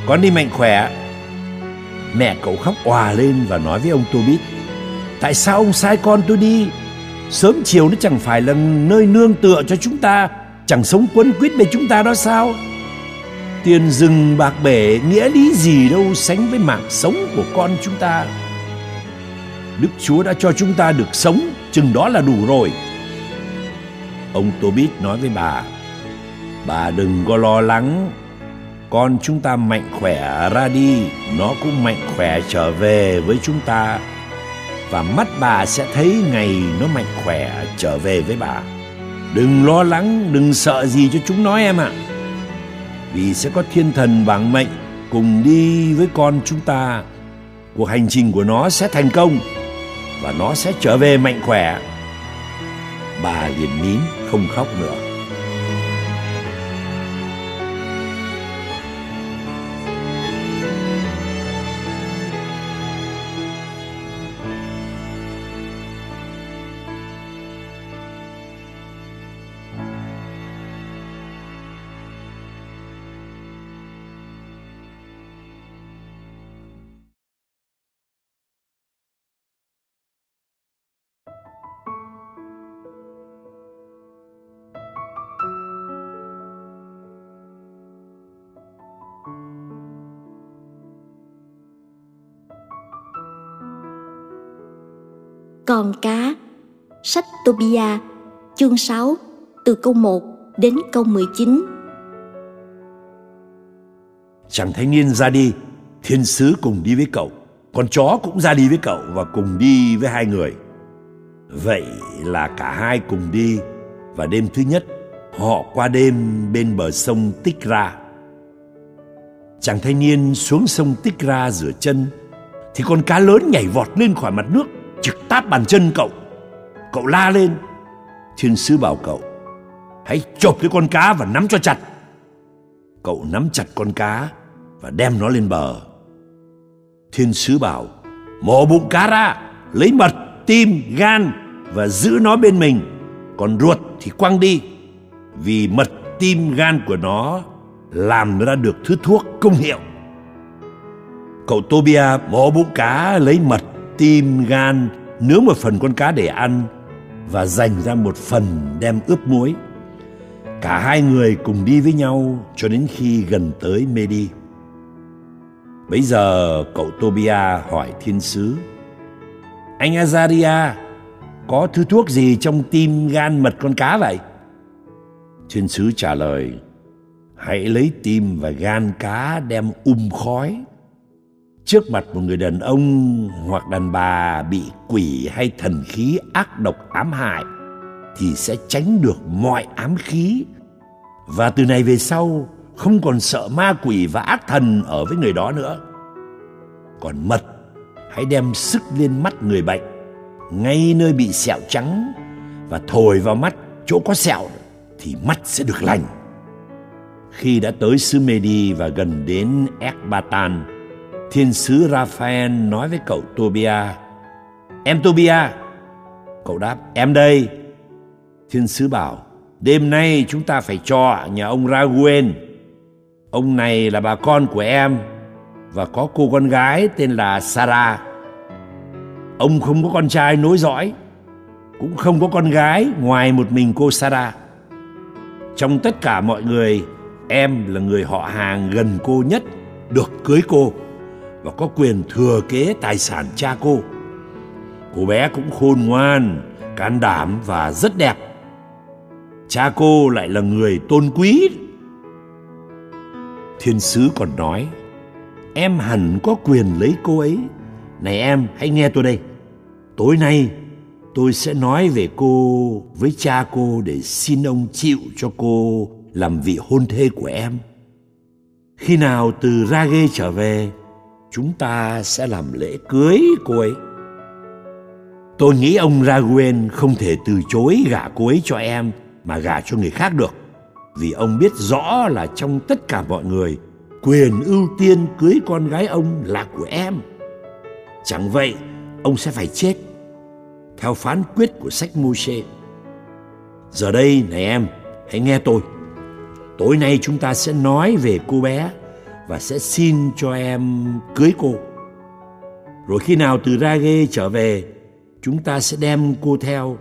Con đi mạnh khỏe. Mẹ cậu khóc òa lên và nói với ông Tobit: Tại sao ông sai con tôi đi? Sớm chiều nó chẳng phải là nơi nương tựa cho chúng ta, chẳng sống quấn quýt với chúng ta đó sao? Tiền rừng bạc bể nghĩa lý gì đâu sánh với mạng sống của con chúng ta. Đức Chúa đã cho chúng ta được sống, chừng đó là đủ rồi. Ông Tobit nói với bà: Bà đừng có lo lắng, con chúng ta mạnh khỏe ra đi, nó cũng mạnh khỏe trở về với chúng ta, và mắt bà sẽ thấy ngày nó mạnh khỏe trở về với bà. Đừng lo lắng, đừng sợ gì cho chúng nó em ạ. Vì sẽ có thiên thần bảng mệnh cùng đi với con chúng ta. Cuộc hành trình của nó sẽ thành công, và nó sẽ trở về mạnh khỏe. Bà liền nín không khóc nữa. Con cá. Sách Tobia, chương 6, từ câu 1 đến câu 19. Chàng thanh niên ra đi, thiên sứ cùng đi với cậu, con chó cũng ra đi với cậu và cùng đi với hai người. Vậy là cả hai cùng đi, và đêm thứ nhất họ qua đêm bên bờ sông Tigris. Chàng thanh niên xuống sông Tigris rửa chân, thì con cá lớn nhảy vọt lên khỏi mặt nước, trực táp bàn chân cậu. Cậu la lên. Thiên sứ bảo cậu: Hãy chộp lấy con cá và nắm cho chặt. Cậu nắm chặt con cá và đem nó lên bờ. Thiên sứ bảo: Mổ bụng cá ra, lấy mật, tim, gan và giữ nó bên mình, còn ruột thì quăng đi. Vì mật, tim, gan của nó làm ra được thứ thuốc công hiệu. Cậu Tobia mổ bụng cá, lấy mật, tim, gan, nướng một phần con cá để ăn, và dành ra một phần đem ướp muối. Cả hai người cùng đi với nhau cho đến khi gần tới Medy. Bấy giờ cậu Tobia hỏi thiên sứ: Anh Azaria, có thứ thuốc gì trong tim, gan, mật con cá vậy? Thiên sứ trả lời: Hãy lấy tim và gan cá đem khói. Trước mặt một người đàn ông hoặc đàn bà bị quỷ hay thần khí ác độc ám hại thì sẽ tránh được mọi ám khí, và từ nay về sau không còn sợ ma quỷ và ác thần ở với người đó nữa. Còn mật, hãy đem sức lên mắt người bệnh, ngay nơi bị sẹo trắng, và thổi vào mắt chỗ có sẹo thì mắt sẽ được lành. Khi đã tới xứ Medy và gần đến Ecbatana, thiên sứ Raphael nói với cậu Tobia: Em Tobia. Cậu đáp: Em đây. Thiên sứ bảo: Đêm nay chúng ta phải trọ nhà ông Raguel. Ông này là bà con của em, và có cô con gái tên là Sarah. Ông không có con trai nối dõi, cũng không có con gái ngoài một mình cô Sarah. Trong tất cả mọi người, em là người họ hàng gần cô nhất, được cưới cô và có quyền thừa kế tài sản cha cô. Cô bé cũng khôn ngoan, can đảm và rất đẹp. Cha cô lại là người tôn quý. Thiên sứ còn nói: Em hẳn có quyền lấy cô ấy, Này em, hãy nghe tôi đây. Tối nay tôi sẽ nói về cô với cha cô để xin ông chịu cho cô làm vị hôn thê của em. Khi nào từ Rage trở về, chúng ta sẽ làm lễ cưới cô ấy. Tôi nghĩ ông Raguel không thể từ chối gả cô ấy cho em mà gả cho người khác được, vì ông biết rõ là trong tất cả mọi người, quyền ưu tiên cưới con gái ông là của em. Chẳng vậy, ông sẽ phải chết, theo phán quyết của sách Moshe. Giờ đây, này em, hãy nghe tôi. Tối nay chúng ta sẽ nói về cô bé và sẽ xin cho em cưới cô. Rồi khi nào từ Rage trở về, chúng ta sẽ đem cô theo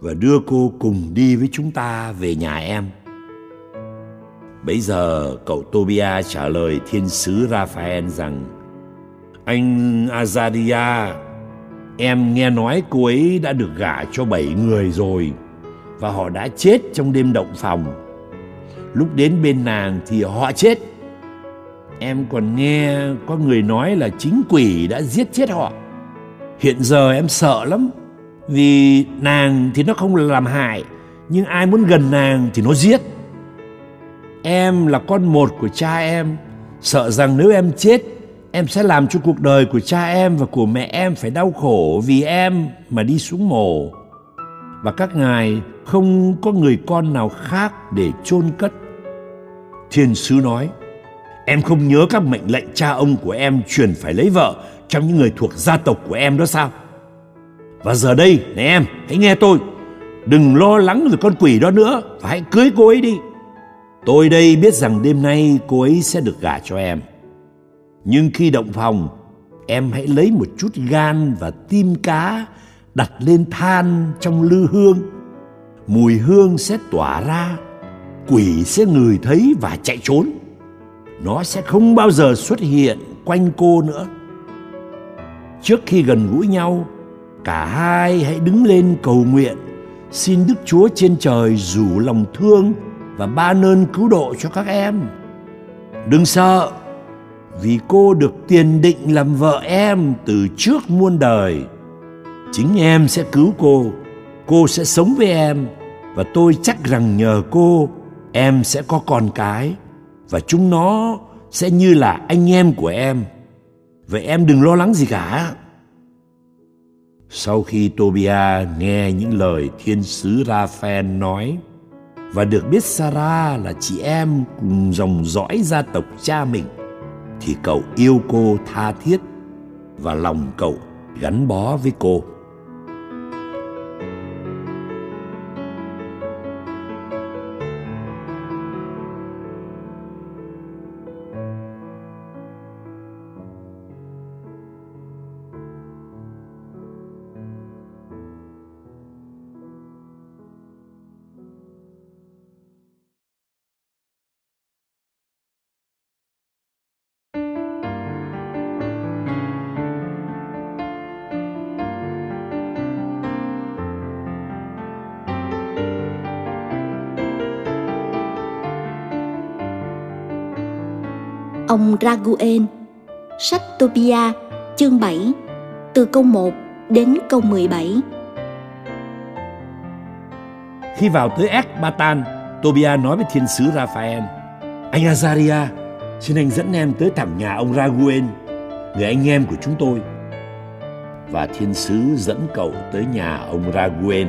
và đưa cô cùng đi với chúng ta về nhà em. Bấy giờ cậu Tobia trả lời thiên sứ Raphael rằng: Anh Azaria, em nghe nói cô ấy đã được gả cho 7 người rồi, và họ đã chết trong đêm động phòng. Lúc đến bên nàng thì họ chết. Em còn nghe có người nói là chính quỷ đã giết chết họ. Hiện giờ em sợ lắm, vì nàng thì nó không làm hại, nhưng ai muốn gần nàng thì nó giết. Em là con một của cha em, sợ rằng nếu em chết, em sẽ làm cho cuộc đời của cha em và của mẹ em phải đau khổ vì em mà đi xuống mồ. Và các ngài không có người con nào khác để chôn cất. Thiên sứ nói: Em không nhớ các mệnh lệnh cha ông của em truyền phải lấy vợ trong những người thuộc gia tộc của em đó sao? Và giờ đây, này em, hãy nghe tôi. Đừng lo lắng về con quỷ đó nữa, và hãy cưới cô ấy đi. Tôi đây biết rằng đêm nay cô ấy sẽ được gả cho em. Nhưng khi động phòng, em hãy lấy một chút gan và tim cá đặt lên than trong lư hương. Mùi hương sẽ tỏa ra, quỷ sẽ ngửi thấy và chạy trốn. Nó sẽ không bao giờ xuất hiện quanh cô nữa. Trước khi gần gũi nhau, cả hai hãy đứng lên cầu nguyện, xin Đức Chúa trên trời rủ lòng thương và ban ơn cứu độ cho các em. Đừng sợ, vì cô được tiền định làm vợ em từ trước muôn đời. Chính em sẽ cứu cô sẽ sống với em, và tôi chắc rằng nhờ cô, em sẽ có con cái, và chúng nó sẽ như là anh em của em. Vậy em đừng lo lắng gì cả. Sau khi Tobia nghe những lời thiên sứ Raphael nói, và được biết Sarah là chị em cùng dòng dõi gia tộc cha mình, thì cậu yêu cô tha thiết, và lòng cậu gắn bó với cô. Ông Raguel, sách Tobia, chương 7, từ câu 1 đến câu 17. Khi vào tới Ecbatana, Tobia nói với thiên sứ Raphael: Anh Azaria, xin anh dẫn em tới thẳng nhà ông Raguel, người anh em của chúng tôi. Và thiên sứ dẫn cậu tới nhà ông Raguel.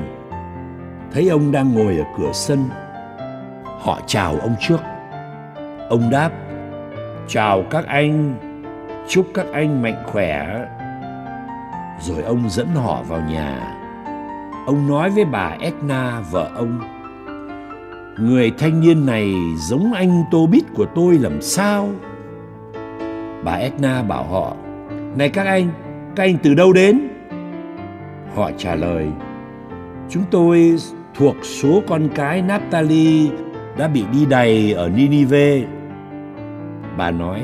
Thấy ông đang ngồi ở cửa sân, họ chào ông trước. Ông đáp: Chào các anh, chúc các anh mạnh khỏe. Rồi ông dẫn họ vào nhà. Ông nói với bà Edna, vợ ông: Người thanh niên này giống anh Tobit của tôi làm sao? Bà Edna bảo họ: Này các anh từ đâu đến? Họ trả lời: Chúng tôi thuộc số con cái Naphtali đã bị đi đày ở Ninive. Bà nói: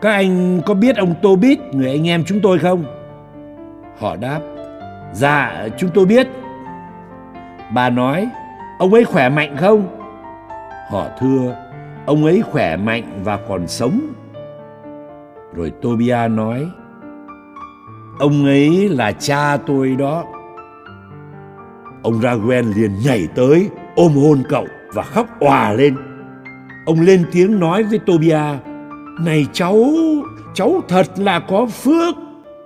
Các anh có biết ông Tobit, người anh em chúng tôi không? Họ đáp: Dạ, chúng tôi biết. Bà nói: Ông ấy khỏe mạnh không? Họ thưa: Ông ấy khỏe mạnh và còn sống. Rồi Tobia nói: Ông ấy là cha tôi đó. Ông Raguel liền nhảy tới, ôm hôn cậu và khóc òa lên. Ông lên tiếng nói với Tobia: "Này cháu, cháu thật là có phước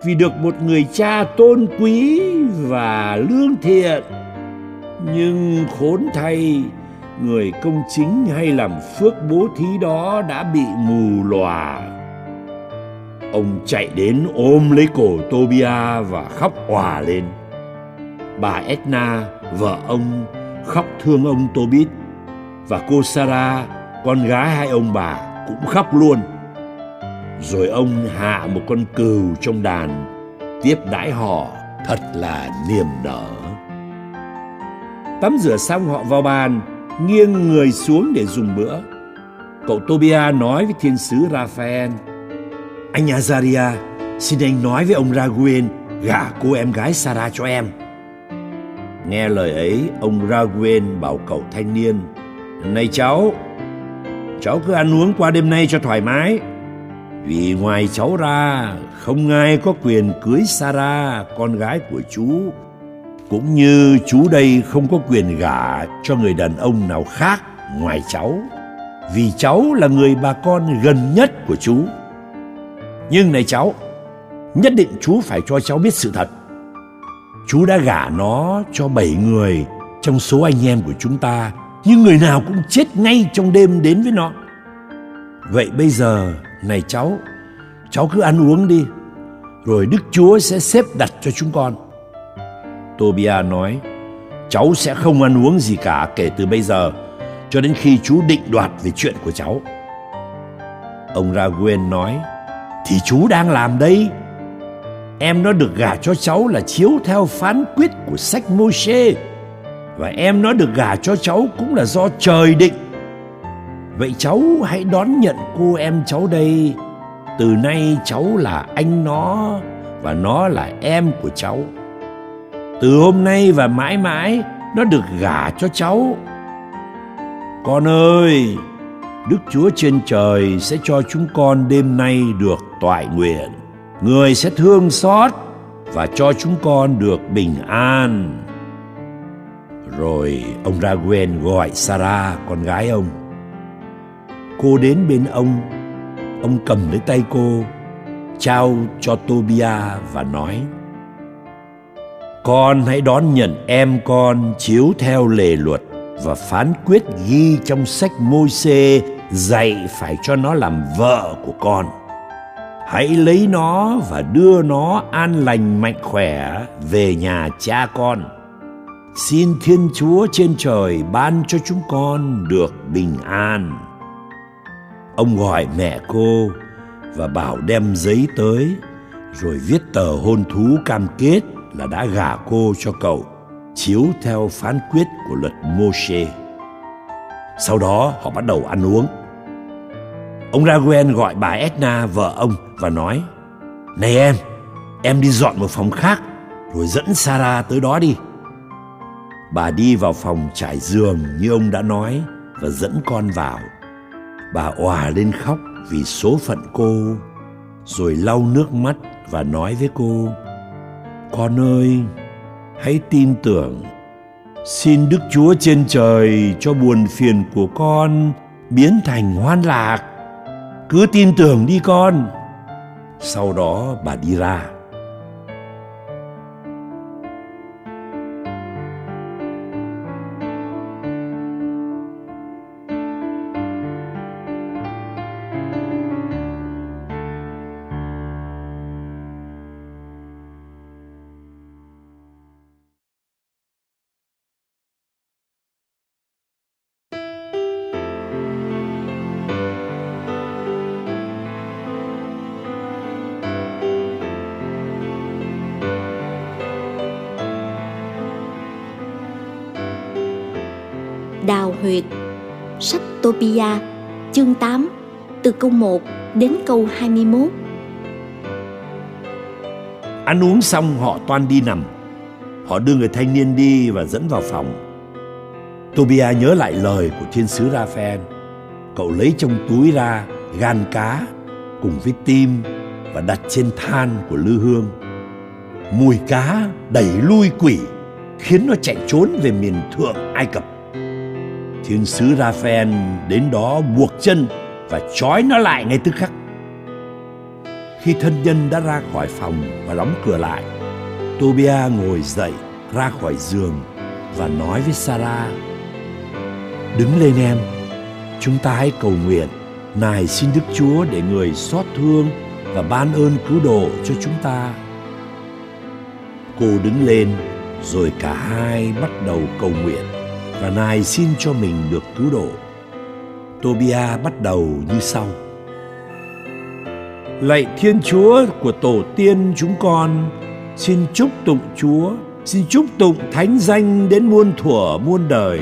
vì được một người cha tôn quý và lương thiện. Nhưng khốn thay, người công chính hay làm phước bố thí đó đã bị mù lòa." Ông chạy đến ôm lấy cổ Tobia và khóc òa lên. Bà Edna, vợ ông, khóc thương ông Tobit, và cô Sarah, con gái hai ông bà, cũng khóc luôn. Rồi ông hạ một con cừu trong đàn, tiếp đãi họ thật là niềm nở. Tắm rửa xong, họ vào bàn, nghiêng người xuống để dùng bữa. Cậu Tobia nói với thiên sứ Raphael: "Anh Azaria, xin anh nói với ông Raguel gả cô em gái Sarah cho em." Nghe lời ấy, ông Raguel bảo cậu thanh niên: "Này cháu, cháu cứ ăn uống qua đêm nay cho thoải mái, vì ngoài cháu ra không ai có quyền cưới Sarah, con gái của chú, cũng như chú đây không có quyền gả cho người đàn ông nào khác ngoài cháu, vì cháu là người bà con gần nhất của chú. Nhưng này cháu, nhất định chú phải cho cháu biết sự thật. Chú đã gả nó cho 7 người trong số anh em của chúng ta, nhưng người nào cũng chết ngay trong đêm đến với nó. Vậy bây giờ, này cháu, cháu cứ ăn uống đi, rồi Đức Chúa sẽ xếp đặt cho chúng con." Tobia nói: "Cháu sẽ không ăn uống gì cả kể từ bây giờ, cho đến khi chú định đoạt về chuyện của cháu." Ông Raguel nói: "Thì chú đang làm đây. Em nó được gả cho cháu là chiếu theo phán quyết của sách Moshe, và em nó được gả cho cháu cũng là do trời định. Vậy cháu hãy đón nhận cô em cháu đây. Từ nay cháu là anh nó, và nó là em của cháu. Từ hôm nay và mãi mãi, nó được gả cho cháu. Con ơi, Đức Chúa trên trời sẽ cho chúng con đêm nay được toại nguyện. Người sẽ thương xót và cho chúng con được bình an." Rồi ông Raguel gọi Sarah, con gái ông. Cô đến bên ông cầm lấy tay cô, trao cho Tobia và nói: "Con hãy đón nhận em con chiếu theo lề luật và phán quyết ghi trong sách Môi-se dạy phải cho nó làm vợ của con. Hãy lấy nó và đưa nó an lành mạnh khỏe về nhà cha con. Xin Thiên Chúa trên trời ban cho chúng con được bình an." Ông gọi mẹ cô và bảo đem giấy tới, rồi viết tờ hôn thú cam kết là đã gả cô cho cậu chiếu theo phán quyết của luật Moshe. Sau đó họ bắt đầu ăn uống. Ông Raguel gọi bà Edna, vợ ông, và nói: "Này em đi dọn một phòng khác, rồi dẫn Sarah tới đó đi." Bà đi vào phòng trải giường như ông đã nói và dẫn con vào. Bà òa lên khóc vì số phận cô, rồi lau nước mắt và nói với cô: "Con ơi, hãy tin tưởng. Xin Đức Chúa trên trời cho buồn phiền của con biến thành hoan lạc. Cứ tin tưởng đi con." Sau đó bà đi ra. Đào huyệt. Sách Tobia, chương 8, từ câu 1 đến câu 21. Ăn uống xong, họ toan đi nằm. Họ đưa người thanh niên đi và dẫn vào phòng. Tobia nhớ lại lời của thiên sứ Raphael. Cậu lấy trong túi ra gan cá cùng với tim và đặt trên than của lư hương. Mùi cá đẩy lui quỷ, khiến nó chạy trốn về miền thượng Ai Cập. Thiên sứ Raphael đến đó buộc chân và trói nó lại ngay tức khắc. Khi thân nhân đã ra khỏi phòng và đóng cửa lại, Tobia ngồi dậy ra khỏi giường và nói với Sarah: "Đứng lên em, chúng ta hãy cầu nguyện, nài xin Đức Chúa để Người xót thương và ban ơn cứu độ cho chúng ta." Cô đứng lên, rồi cả hai bắt đầu cầu nguyện và nài xin cho mình được cứu độ. Tobia bắt đầu như sau: "Lạy Thiên Chúa của tổ tiên chúng con, xin chúc tụng Chúa, xin chúc tụng thánh danh đến muôn thuở muôn đời.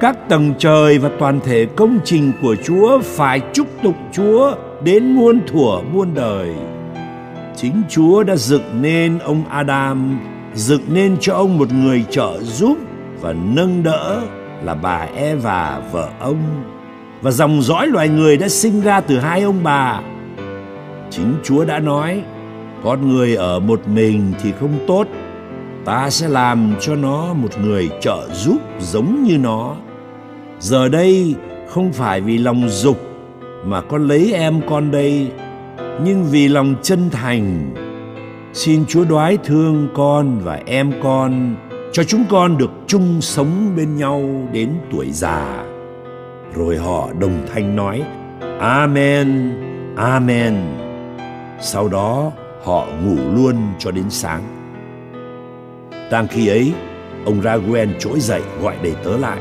Các tầng trời và toàn thể công trình của Chúa phải chúc tụng Chúa đến muôn thuở muôn đời. Chính Chúa đã dựng nên ông Adam, dựng nên cho ông một người trợ giúp và nâng đỡ là bà Eva vợ ông, và dòng dõi loài người đã sinh ra từ hai ông bà. Chính Chúa đã nói: con người ở một mình thì không tốt, ta sẽ làm cho nó một người trợ giúp giống như nó. Giờ đây không phải vì lòng dục mà con lấy em con đây, nhưng vì lòng chân thành. Xin Chúa đoái thương con và em con, cho chúng con được chung sống bên nhau đến tuổi già." Rồi họ đồng thanh nói: "Amen, Amen." Sau đó họ ngủ luôn cho đến sáng. Đang khi ấy, ông Raguel trỗi dậy gọi đầy tớ lại.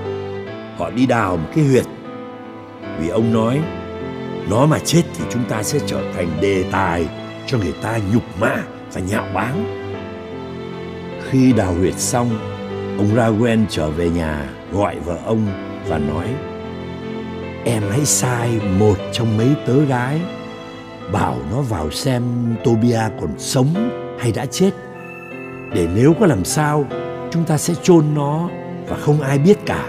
Họ đi đào một cái huyệt, vì ông nói: "Nó mà chết thì chúng ta sẽ trở thành đề tài cho người ta nhục mạ và nhạo báng." Khi đào huyệt xong, ông Raguel trở về nhà gọi vợ ông và nói: "Em hãy sai một trong mấy tớ gái, bảo nó vào xem Tobia còn sống hay đã chết, để nếu có làm sao chúng ta sẽ chôn nó và không ai biết cả."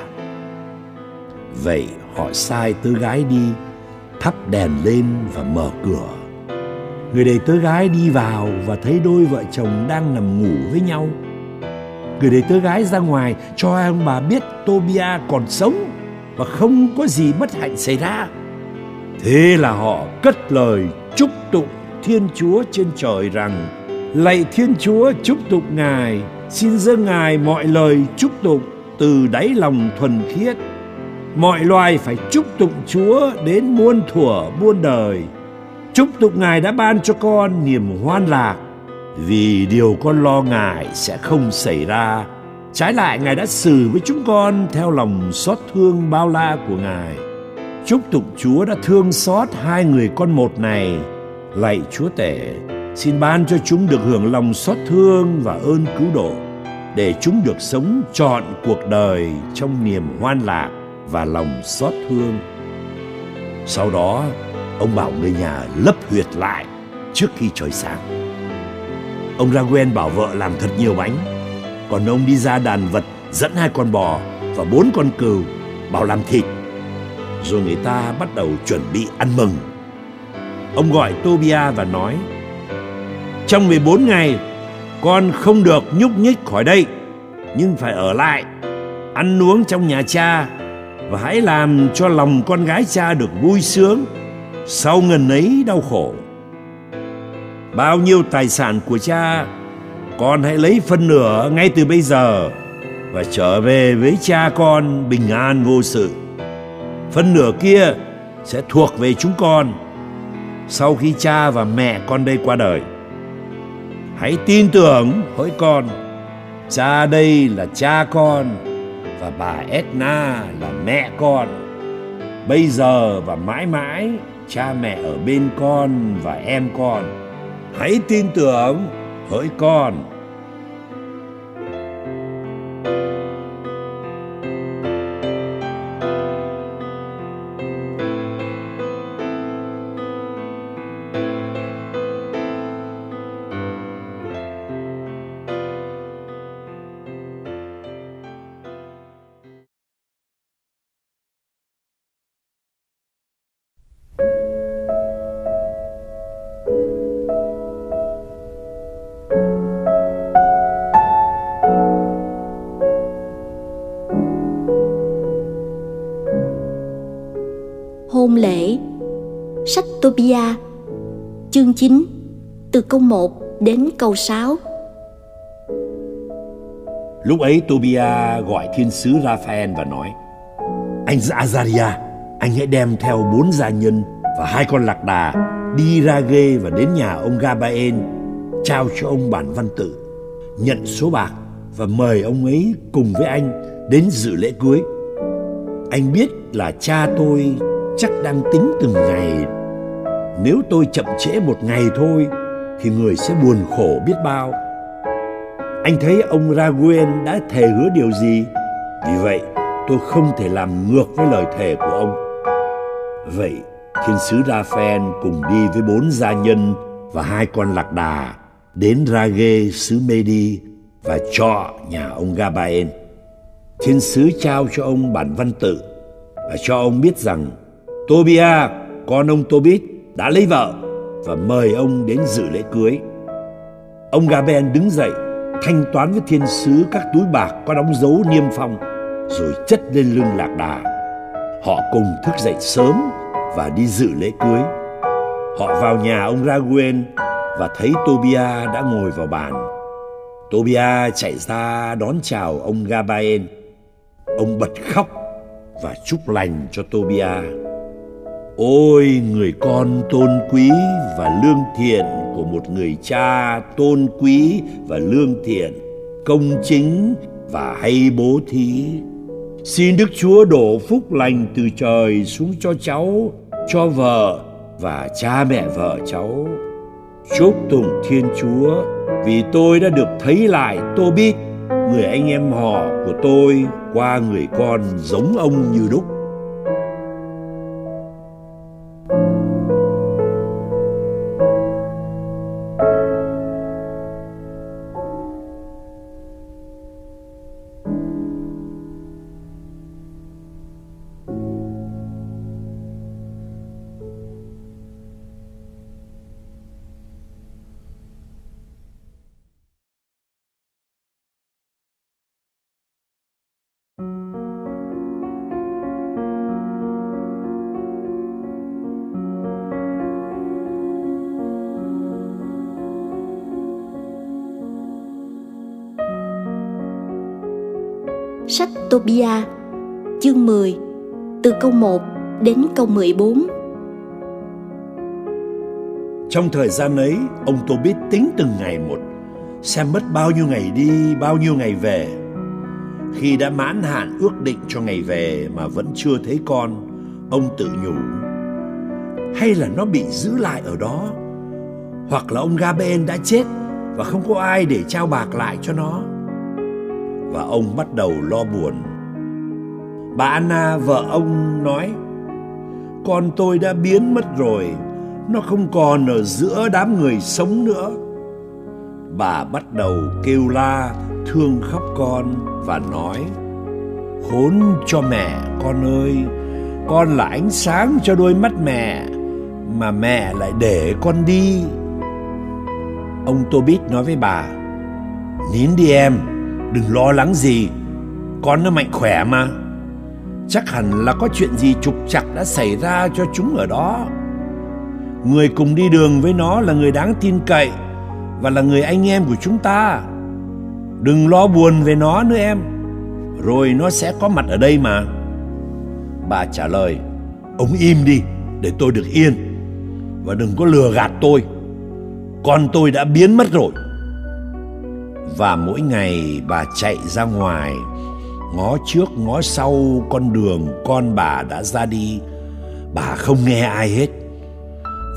Vậy họ sai tớ gái đi, thắp đèn lên và mở cửa. Người đầy tớ gái đi vào và thấy đôi vợ chồng đang nằm ngủ với nhau. Người đầy tớ gái ra ngoài cho hai ông bà biết Tobia còn sống và không có gì bất hạnh xảy ra. Thế là họ cất lời chúc tụng Thiên Chúa trên trời rằng: "Lạy Thiên Chúa, chúc tụng Ngài, xin dâng Ngài mọi lời chúc tụng từ đáy lòng thuần khiết. Mọi loài phải chúc tụng Chúa đến muôn thuở muôn đời. Chúc tụng Ngài đã ban cho con niềm hoan lạc, vì điều con lo ngại sẽ không xảy ra. Trái lại, Ngài đã xử với chúng con theo lòng xót thương bao la của Ngài. Chúc tụng Chúa đã thương xót hai người con một này. Lạy Chúa Tể, xin ban cho chúng được hưởng lòng xót thương và ơn cứu độ, để chúng được sống trọn cuộc đời trong niềm hoan lạc và lòng xót thương." Sau đó, ông bảo người nhà lấp huyệt lại trước khi trời sáng. Ông Raguel bảo vợ làm thật nhiều bánh, còn ông đi ra đàn vật dẫn 2 con bò và 4 con cừu, bảo làm thịt. Rồi người ta bắt đầu chuẩn bị ăn mừng. Ông gọi Tobia và nói: "Trong 14 ngày, con không được nhúc nhích khỏi đây, nhưng phải ở lại, ăn uống trong nhà cha, và hãy làm cho lòng con gái cha được vui sướng sau ngần ấy đau khổ. Bao nhiêu tài sản của cha, con hãy lấy phân nửa ngay từ bây giờ và trở về với cha con bình an vô sự. Phân nửa kia sẽ thuộc về chúng con sau khi cha và mẹ con đây qua đời. Hãy tin tưởng hỡi con, cha đây là cha con và bà Edna là mẹ con. Bây giờ và mãi mãi cha mẹ ở bên con và em con. Hãy tin tưởng hỡi con." Tobia chương 9 từ câu 1 đến câu 6. Lúc ấy Tobia gọi thiên sứ Raphael và nói: Anh Azaria, anh hãy đem theo 4 gia nhân và 2 con lạc đà đi Rage và đến nhà ông Gabael, trao cho ông bản văn tự, nhận số bạc và mời ông ấy cùng với anh đến dự lễ cưới. Anh biết là cha tôi chắc đang tính từng ngày, nếu tôi chậm trễ một ngày thôi thì người sẽ buồn khổ biết bao. Anh thấy ông Raguel đã thề hứa điều gì, vì vậy tôi không thể làm ngược với lời thề của ông. Vậy thiên sứ Raphael cùng đi với 4 gia nhân và 2 con lạc đà đến Rage xứ Medy và trọ nhà ông Gabael. Thiên sứ trao cho ông bản văn tự và cho ông biết rằng Tobia, con ông Tobit, đã lấy vợ và mời ông đến dự lễ cưới. Ông Gabael đứng dậy, thanh toán với thiên sứ các túi bạc có đóng dấu niêm phong, rồi chất lên lưng lạc đà. Họ cùng thức dậy sớm và đi dự lễ cưới. Họ vào nhà ông Raguel và thấy Tobia đã ngồi vào bàn. Tobia chạy ra đón chào ông Gabael. Ông bật khóc và chúc lành cho Tobia. Ôi người con tôn quý và lương thiện của một người cha tôn quý và lương thiện, công chính và hay bố thí, xin Đức Chúa đổ phúc lành từ trời xuống cho cháu, cho vợ và cha mẹ vợ cháu. Chúc tụng Thiên Chúa vì tôi đã được thấy lại Tobit, người anh em họ của tôi, qua người con giống ông như đúc. Sách Tobia chương 10 từ câu 1 đến câu 14. Trong thời gian ấy, ông Tobit tính từng ngày một, xem mất bao nhiêu ngày đi, bao nhiêu ngày về. Khi đã mãn hạn ước định cho ngày về mà vẫn chưa thấy con, ông tự nhủ: hay là nó bị giữ lại ở đó, hoặc là ông Gabael đã chết và không có ai để trao bạc lại cho nó. Và ông bắt đầu lo buồn. Bà Anna vợ ông nói: Con tôi đã biến mất rồi, nó không còn ở giữa đám người sống nữa. Bà bắt đầu kêu la thương khóc con và nói: Khốn cho mẹ con ơi, con là ánh sáng cho đôi mắt mẹ, mà mẹ lại để con đi. Ông Tobit nói với bà: Nín đi em, đừng lo lắng gì, con nó mạnh khỏe mà. Chắc hẳn là có chuyện gì trục trặc đã xảy ra cho chúng ở đó. Người cùng đi đường với nó là người đáng tin cậy và là người anh em của chúng ta. Đừng lo buồn về nó nữa em, rồi nó sẽ có mặt ở đây mà. Bà trả lời: Ông im đi để tôi được yên, và đừng có lừa gạt tôi. Con tôi đã biến mất rồi. Và mỗi ngày bà chạy ra ngoài, ngó trước ngó sau con đường con bà đã ra đi. Bà không nghe ai hết.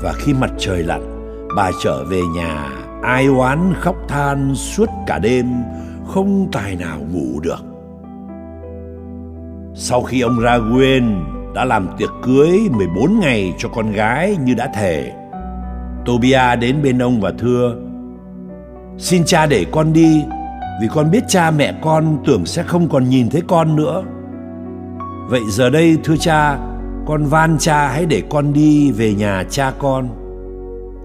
Và khi mặt trời lặn, bà trở về nhà, ai oán khóc than suốt cả đêm, không tài nào ngủ được. Sau khi ông Raguel đã làm tiệc cưới 14 ngày cho con gái như đã thề, Tobia đến bên ông và thưa: Xin cha để con đi, vì con biết cha mẹ con tưởng sẽ không còn nhìn thấy con nữa. Vậy giờ đây thưa cha, con van cha hãy để con đi về nhà cha con.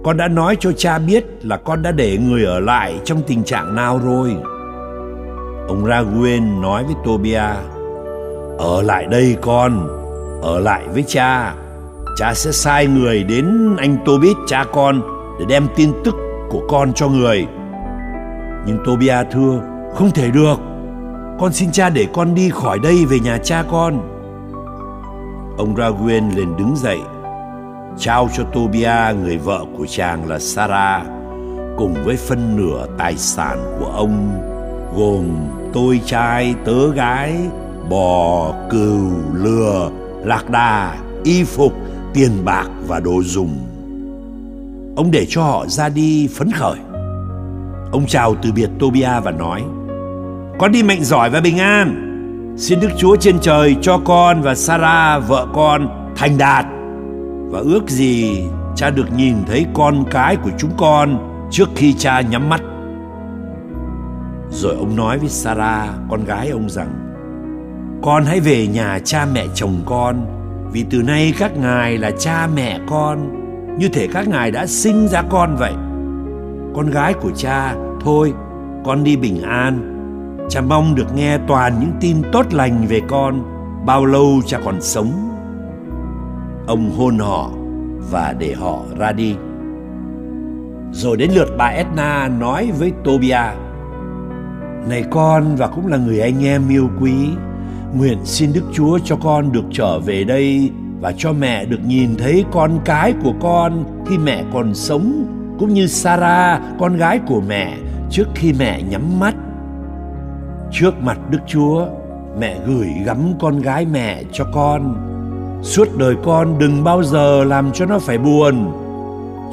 Con đã nói cho cha biết là con đã để người ở lại trong tình trạng nào rồi. Ông Raguel nói với Tobia: Ở lại đây con, ở lại với cha. Cha sẽ sai người đến anh Tobit cha con để đem tin tức của con cho người. Nhưng Tobia thưa, không thể được. Con xin cha để con đi khỏi đây về nhà cha con. Ông Raguel liền đứng dậy, trao cho Tobia người vợ của chàng là Sarah cùng với phân nửa tài sản của ông, gồm tôi trai, tớ gái, bò, cừu, lừa, lạc đà, y phục, tiền bạc và đồ dùng. Ông để cho họ ra đi phấn khởi. Ông chào từ biệt Tobia và nói: Con đi mạnh giỏi và bình an. Xin Đức Chúa trên trời cho con và Sarah vợ con thành đạt, và ước gì cha được nhìn thấy con cái của chúng con trước khi cha nhắm mắt. Rồi ông nói với Sarah con gái ông rằng: Con hãy về nhà cha mẹ chồng con, vì từ nay các ngài là cha mẹ con, như thể các ngài đã sinh ra con vậy. Con gái của cha, thôi con đi bình an. Cha mong được nghe toàn những tin tốt lành về con bao lâu cha còn sống. Ông hôn họ và để họ ra đi. Rồi đến lượt bà Edna nói với Tobia: Này con, và cũng là người anh em yêu quý, nguyện xin Đức Chúa cho con được trở về đây, và cho mẹ được nhìn thấy con cái của con khi mẹ còn sống, cũng như Sarah con gái của mẹ trước khi mẹ nhắm mắt. Trước mặt Đức Chúa, mẹ gửi gắm con gái mẹ cho con. Suốt đời con đừng bao giờ làm cho nó phải buồn.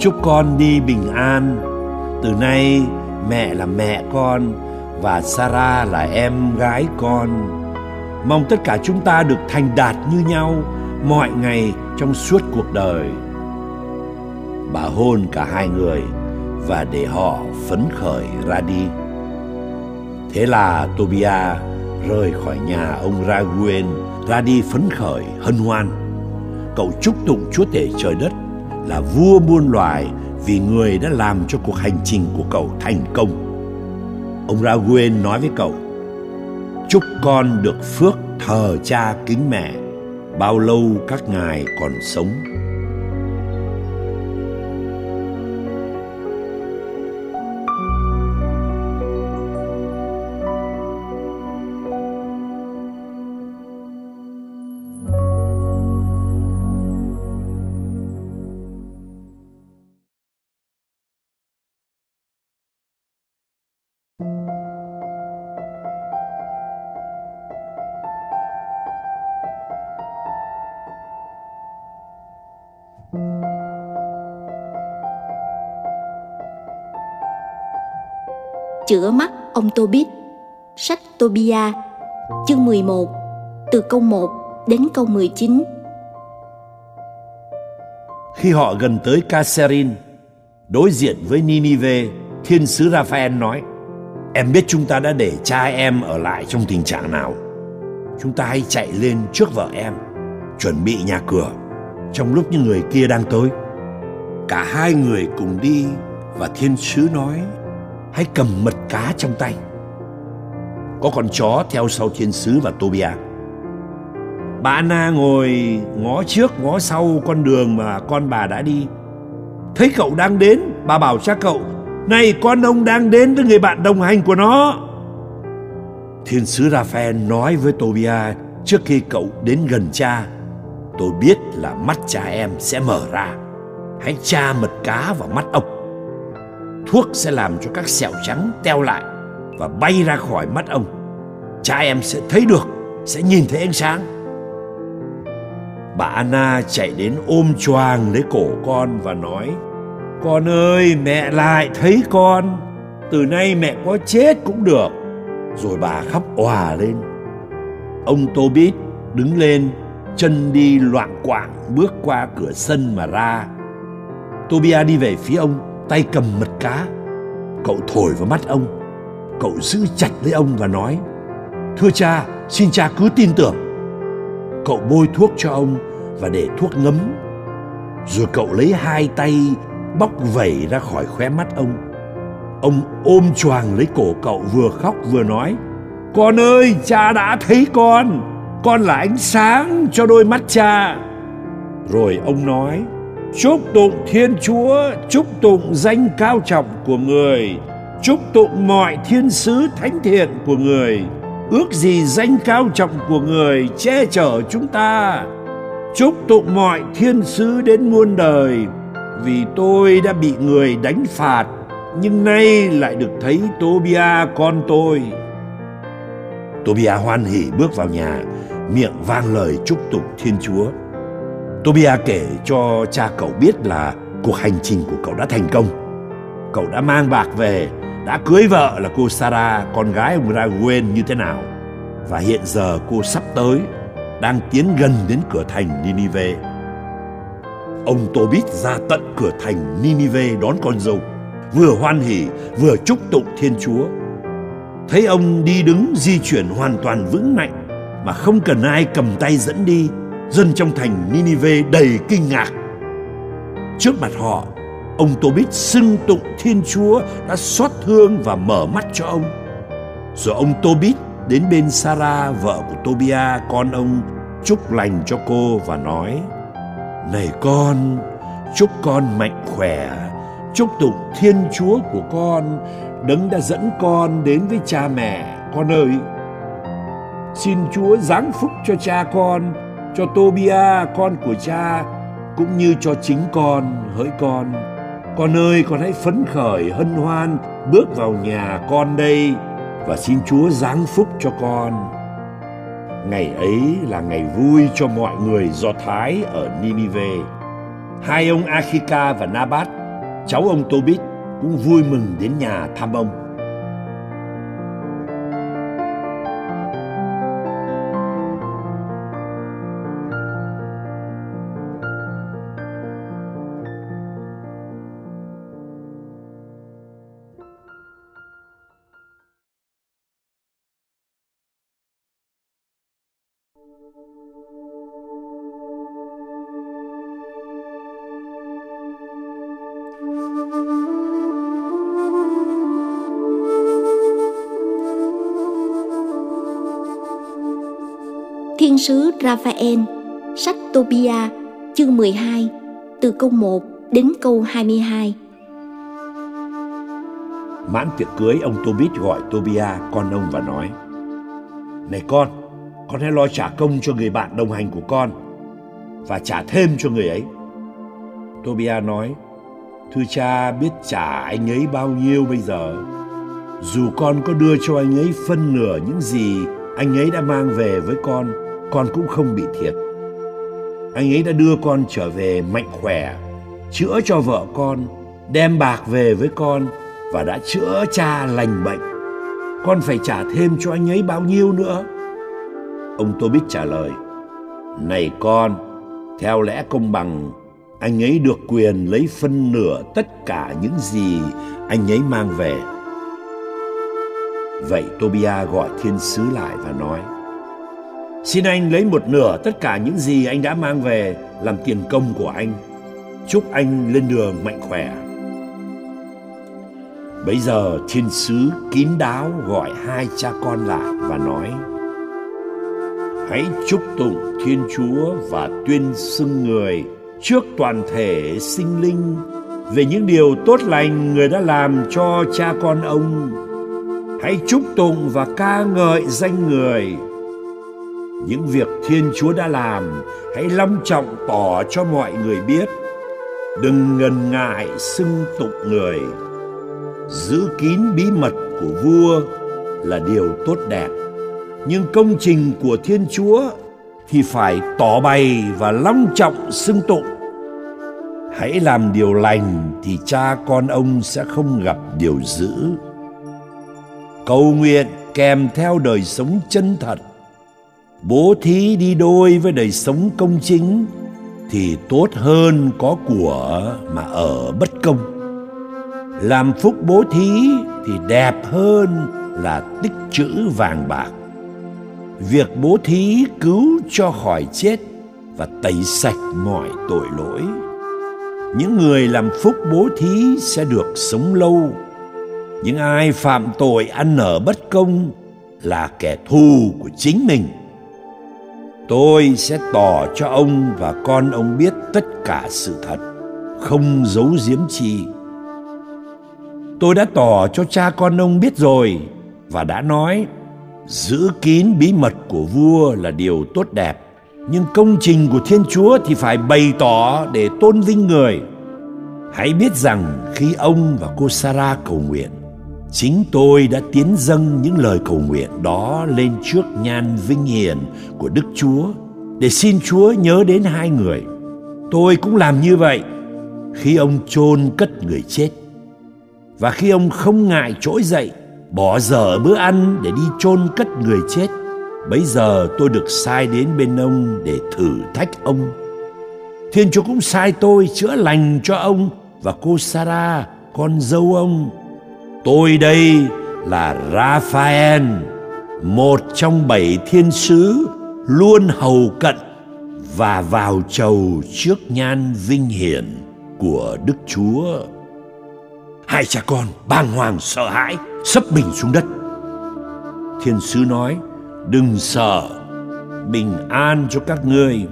Chúc con đi bình an. Từ nay mẹ là mẹ con, và Sarah là em gái con. Mong tất cả chúng ta được thành đạt như nhau mọi ngày trong suốt cuộc đời. Bà hôn cả hai người và để họ phấn khởi ra đi. Thế là Tobia rời khỏi nhà ông Raguel, ra đi phấn khởi hân hoan. Cậu chúc tụng Chúa Tể trời đất là vua muôn loài, vì người đã làm cho cuộc hành trình của cậu thành công. Ông Raguel nói với cậu: Chúc con được phước thờ cha kính mẹ bao lâu các ngài còn sống. Chữa mắt ông Tobit. Sách Tobia, chương 11, từ câu 1 đến câu 19. Khi họ gần tới Caserin, đối diện với Ninive, thiên sứ Raphael nói: Em biết chúng ta đã để cha em ở lại trong tình trạng nào. Chúng ta hãy chạy lên trước vợ em, chuẩn bị nhà cửa, trong lúc những người kia đang tới. Cả hai người cùng đi, và thiên sứ nói: Hãy cầm mật cá trong tay. Có con chó theo sau thiên sứ và Tobia. Bà Anna ngồi ngó trước ngó sau con đường mà con bà đã đi. Thấy cậu đang đến, bà bảo cha cậu: Này, con ông đang đến với người bạn đồng hành của nó. Thiên sứ Raphael nói với Tobia trước khi cậu đến gần cha: Tôi biết là mắt cha em sẽ mở ra. Hãy tra mật cá vào mắt ốc. Thuốc sẽ làm cho các sẹo trắng teo lại và bay ra khỏi mắt ông. Cha em sẽ thấy được, sẽ nhìn thấy ánh sáng. Bà Anna chạy đến ôm choàng lấy cổ con và nói: Con ơi, mẹ lại thấy con. Từ nay mẹ có chết cũng được. Rồi bà khóc òa lên. Ông Tobit đứng lên, chân đi loạng quạng bước qua cửa sân mà ra. Tobia đi về phía ông, tay cầm mật cá. Cậu thổi vào mắt ông. Cậu giữ chặt lấy ông và nói: Thưa cha, xin cha cứ tin tưởng. Cậu bôi thuốc cho ông và để thuốc ngấm. Rồi cậu lấy hai tay bóc vẩy ra khỏi khóe mắt ông. Ông ôm choàng lấy cổ cậu, vừa khóc vừa nói: Con ơi, cha đã thấy con. Con là ánh sáng cho đôi mắt cha. Rồi ông nói: chúc tụng Thiên Chúa, chúc tụng danh cao trọng của Người, chúc tụng mọi thiên sứ thánh thiện của Người. Ước gì danh cao trọng của Người che chở chúng ta. Chúc tụng mọi thiên sứ đến muôn đời. Vì tôi đã bị người đánh phạt, nhưng nay lại được thấy Tobia con tôi. Tobia hoan hỉ bước vào nhà, miệng vang lời chúc tụng Thiên Chúa. Tobia kể cho cha cậu biết là cuộc hành trình của cậu đã thành công. Cậu đã mang bạc về, đã cưới vợ là cô Sarah, con gái ông Raguel như thế nào. Và hiện giờ cô sắp tới, đang tiến gần đến cửa thành Ninive. Ông Tobit ra tận cửa thành Ninive đón con dâu, vừa hoan hỉ vừa chúc tụng Thiên Chúa. Thấy ông đi đứng di chuyển hoàn toàn vững mạnh mà không cần ai cầm tay dẫn đi, dân trong thành Ninive đầy kinh ngạc. Trước mặt họ, ông Tobit xưng tụng Thiên Chúa đã xót thương và mở mắt cho ông. Rồi ông Tobit đến bên Sarah, vợ của Tobia con ông, chúc lành cho cô và nói: này con, chúc con mạnh khỏe, chúc tụng Thiên Chúa của con, đấng đã dẫn con đến với cha mẹ con ơi. Xin Chúa giáng phúc cho cha con, cho Tobia con của cha, cũng như cho chính con. Hỡi con ơi, con hãy phấn khởi hân hoan bước vào nhà con đây, và xin Chúa giáng phúc cho con. Ngày ấy là ngày vui cho mọi người Do Thái ở Ninive. Hai ông Akhika và Nabat, cháu ông Tobit, cũng vui mừng đến nhà thăm ông. Thiên sứ Raphael, sách Tobia, chương 12, từ câu 1 đến câu 22. Mãn tiệc cưới, ông Tobit gọi Tobia con ông và nói: này con hãy lo trả công cho người bạn đồng hành của con, và trả thêm cho người ấy. Tobia nói: thưa cha, biết trả anh ấy bao nhiêu bây giờ? Dù con có đưa cho anh ấy phân nửa những gì anh ấy đã mang về với con cũng không bị thiệt. Anh ấy đã đưa con trở về mạnh khỏe, chữa cho vợ con, đem bạc về với con, và đã chữa cha lành bệnh. Con phải trả thêm cho anh ấy bao nhiêu nữa? Ông Tobit trả lời: này con, theo lẽ công bằng, anh ấy được quyền lấy phân nửa tất cả những gì anh ấy mang về. Vậy Tobia gọi thiên sứ lại và nói: xin anh lấy một nửa tất cả những gì anh đã mang về làm tiền công của anh. Chúc anh lên đường mạnh khỏe. Bấy giờ thiên sứ kín đáo gọi hai cha con lại và nói: hãy chúc tụng Thiên Chúa và tuyên xưng Người trước toàn thể sinh linh về những điều tốt lành Người đã làm cho cha con ông. Hãy chúc tụng và ca ngợi danh Người. Những việc Thiên Chúa đã làm, hãy long trọng tỏ cho mọi người biết. Đừng ngần ngại xưng tụng Người. Giữ kín bí mật của vua là điều tốt đẹp, nhưng công trình của Thiên Chúa thì phải tỏ bày và long trọng xưng tụng. Hãy làm điều lành thì cha con ông sẽ không gặp điều dữ. Cầu nguyện kèm theo đời sống chân thật, bố thí đi đôi với đời sống công chính, thì tốt hơn có của mà ở bất công. Làm phúc bố thí thì đẹp hơn là tích trữ vàng bạc. Việc bố thí cứu cho khỏi chết và tẩy sạch mọi tội lỗi. Những người làm phúc bố thí sẽ được sống lâu. Những ai phạm tội ăn ở bất công là kẻ thù của chính mình. Tôi sẽ tỏ cho ông và con ông biết tất cả sự thật, không giấu giếm chi. Tôi đã tỏ cho cha con ông biết rồi và đã nói, giữ kín bí mật của vua là điều tốt đẹp, nhưng công trình của Thiên Chúa thì phải bày tỏ để tôn vinh người. Hãy biết rằng khi ông và cô Sarah cầu nguyện, chính tôi đã tiến dâng những lời cầu nguyện đó lên trước nhan vinh hiển của Đức Chúa để xin Chúa nhớ đến hai người. Tôi cũng làm như vậy khi ông chôn cất người chết và khi ông không ngại trỗi dậy, bỏ dở bữa ăn để đi chôn cất người chết. Bấy giờ tôi được sai đến bên ông để thử thách ông. Thiên Chúa cũng sai tôi chữa lành cho ông và cô Sarah, con dâu ông. Tôi đây là Raphael, một trong 7 thiên sứ, luôn hầu cận và vào chầu trước nhan vinh hiển của Đức Chúa. Hai cha con bàng hoàng sợ hãi, sấp mình xuống đất. Thiên sứ nói, đừng sợ, bình an cho các ngươi.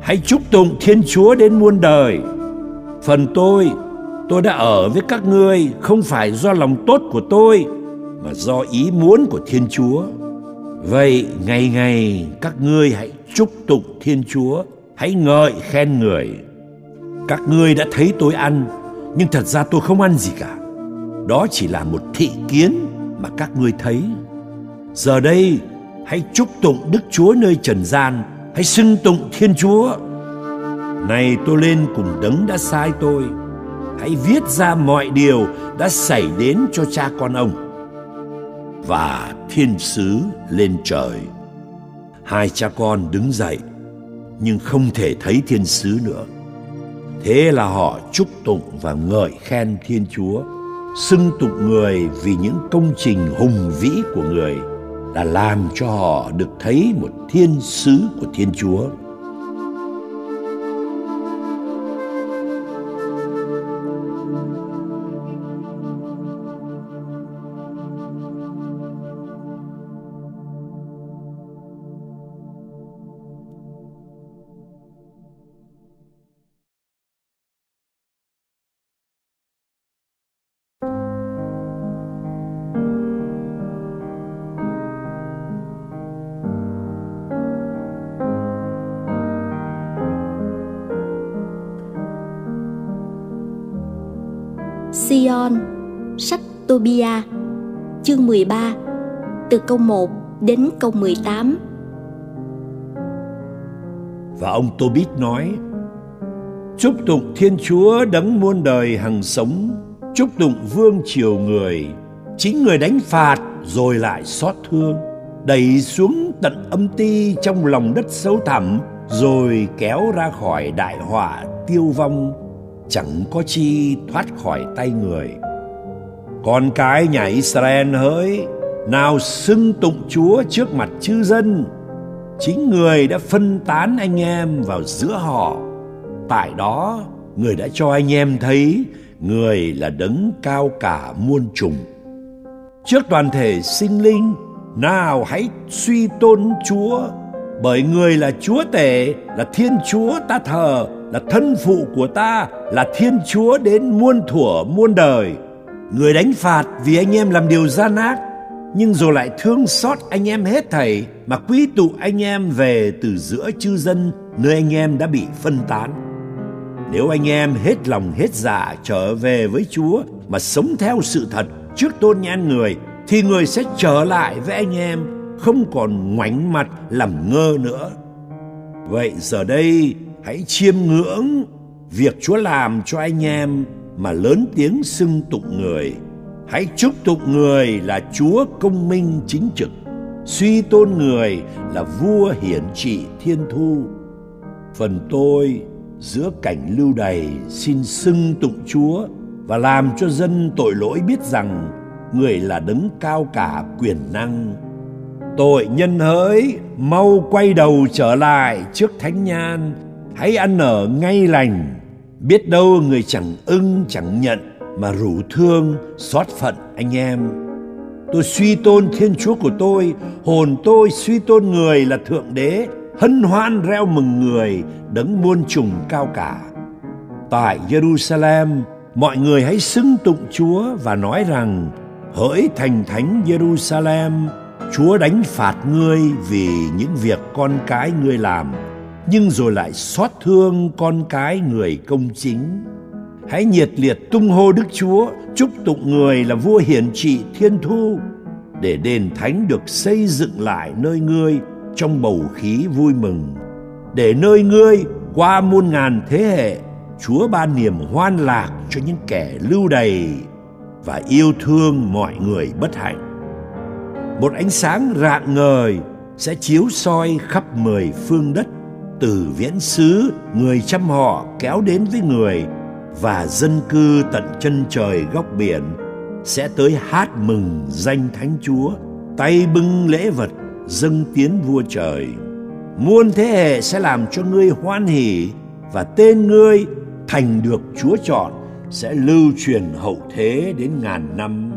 Hãy chúc tụng Thiên Chúa đến muôn đời. Phần tôi đã ở với các ngươi không phải do lòng tốt của tôi, mà do ý muốn của Thiên Chúa. Vậy ngày ngày các ngươi hãy chúc tụng Thiên Chúa, hãy ngợi khen người. Các ngươi đã thấy tôi ăn, nhưng thật ra tôi không ăn gì cả. Đó chỉ là một thị kiến mà các ngươi thấy. Giờ đây hãy chúc tụng Đức Chúa nơi trần gian, hãy xưng tụng Thiên Chúa. Này tôi lên cùng đấng đã sai tôi, hãy viết ra mọi điều đã xảy đến cho cha con ông. Và thiên sứ lên trời. Hai cha con đứng dậy, nhưng không thể thấy thiên sứ nữa. Thế là họ chúc tụng và ngợi khen Thiên Chúa, xưng tụng người vì những công trình hùng vĩ của người đã làm cho họ được thấy một thiên sứ của Thiên Chúa. Sion, sách Tobia, chương 13, từ câu 1 đến câu 18. Và ông Tobit nói, chúc tụng Thiên Chúa đấng muôn đời hằng sống, chúc tụng vương triều người, chính người đánh phạt rồi lại xót thương, đẩy xuống tận âm ti trong lòng đất sâu thẳm, rồi kéo ra khỏi đại họa tiêu vong. Chẳng có chi thoát khỏi tay người. Con cái nhà Israel hỡi, nào xưng tụng Chúa trước mặt chư dân. Chính người đã phân tán anh em vào giữa họ. Tại đó người đã cho anh em thấy người là đấng cao cả muôn trùng. Trước toàn thể sinh linh, nào hãy suy tôn Chúa, bởi người là Chúa tể, là Thiên Chúa ta thờ, là thân phụ của ta, là Thiên Chúa đến muôn thuở muôn đời. Người đánh phạt vì anh em làm điều gian ác, nhưng rồi lại thương xót anh em hết thảy mà quy tụ anh em về từ giữa chư dân, nơi anh em đã bị phân tán. Nếu anh em hết lòng hết dạ trở về với Chúa mà sống theo sự thật trước tôn nhan người, thì người sẽ trở lại với anh em, không còn ngoảnh mặt làm ngơ nữa. Vậy giờ đây hãy chiêm ngưỡng việc Chúa làm cho anh em mà lớn tiếng xưng tụng người. Hãy chúc tụng người là Chúa công minh chính trực, suy tôn người là vua hiển trị thiên thu. Phần tôi giữa cảnh lưu đày xin xưng tụng Chúa và làm cho dân tội lỗi biết rằng người là đấng cao cả quyền năng. Tội nhân hỡi, mau quay đầu trở lại trước thánh nhan, hãy ăn ở ngay lành, biết đâu người chẳng ưng chẳng nhận mà rủ thương xót phận anh em. Tôi suy tôn Thiên Chúa của tôi, hồn tôi suy tôn người là Thượng Đế, hân hoan reo mừng người, đấng muôn trùng cao cả. Tại Jerusalem, mọi người hãy xưng tụng Chúa và nói rằng: Hỡi thành thánh Jerusalem, Chúa đánh phạt ngươi vì những việc con cái ngươi làm, nhưng rồi lại xót thương con cái người công chính. Hãy nhiệt liệt tung hô Đức Chúa, chúc tụng Người là vua hiển trị thiên thu, để đền thánh được xây dựng lại nơi ngươi trong bầu khí vui mừng, để nơi ngươi qua muôn ngàn thế hệ, Chúa ban niềm hoan lạc cho những kẻ lưu đày và yêu thương mọi người bất hạnh. Một ánh sáng rạng ngời sẽ chiếu soi khắp 10 phương đất, từ viễn xứ người trăm họ kéo đến với Người, và dân cư tận chân trời góc biển sẽ tới hát mừng danh Thánh Chúa, tay bưng lễ vật dâng tiến vua trời. Muôn thế hệ sẽ làm cho ngươi hoan hỉ, và tên ngươi thành được Chúa chọn sẽ lưu truyền hậu thế đến ngàn năm.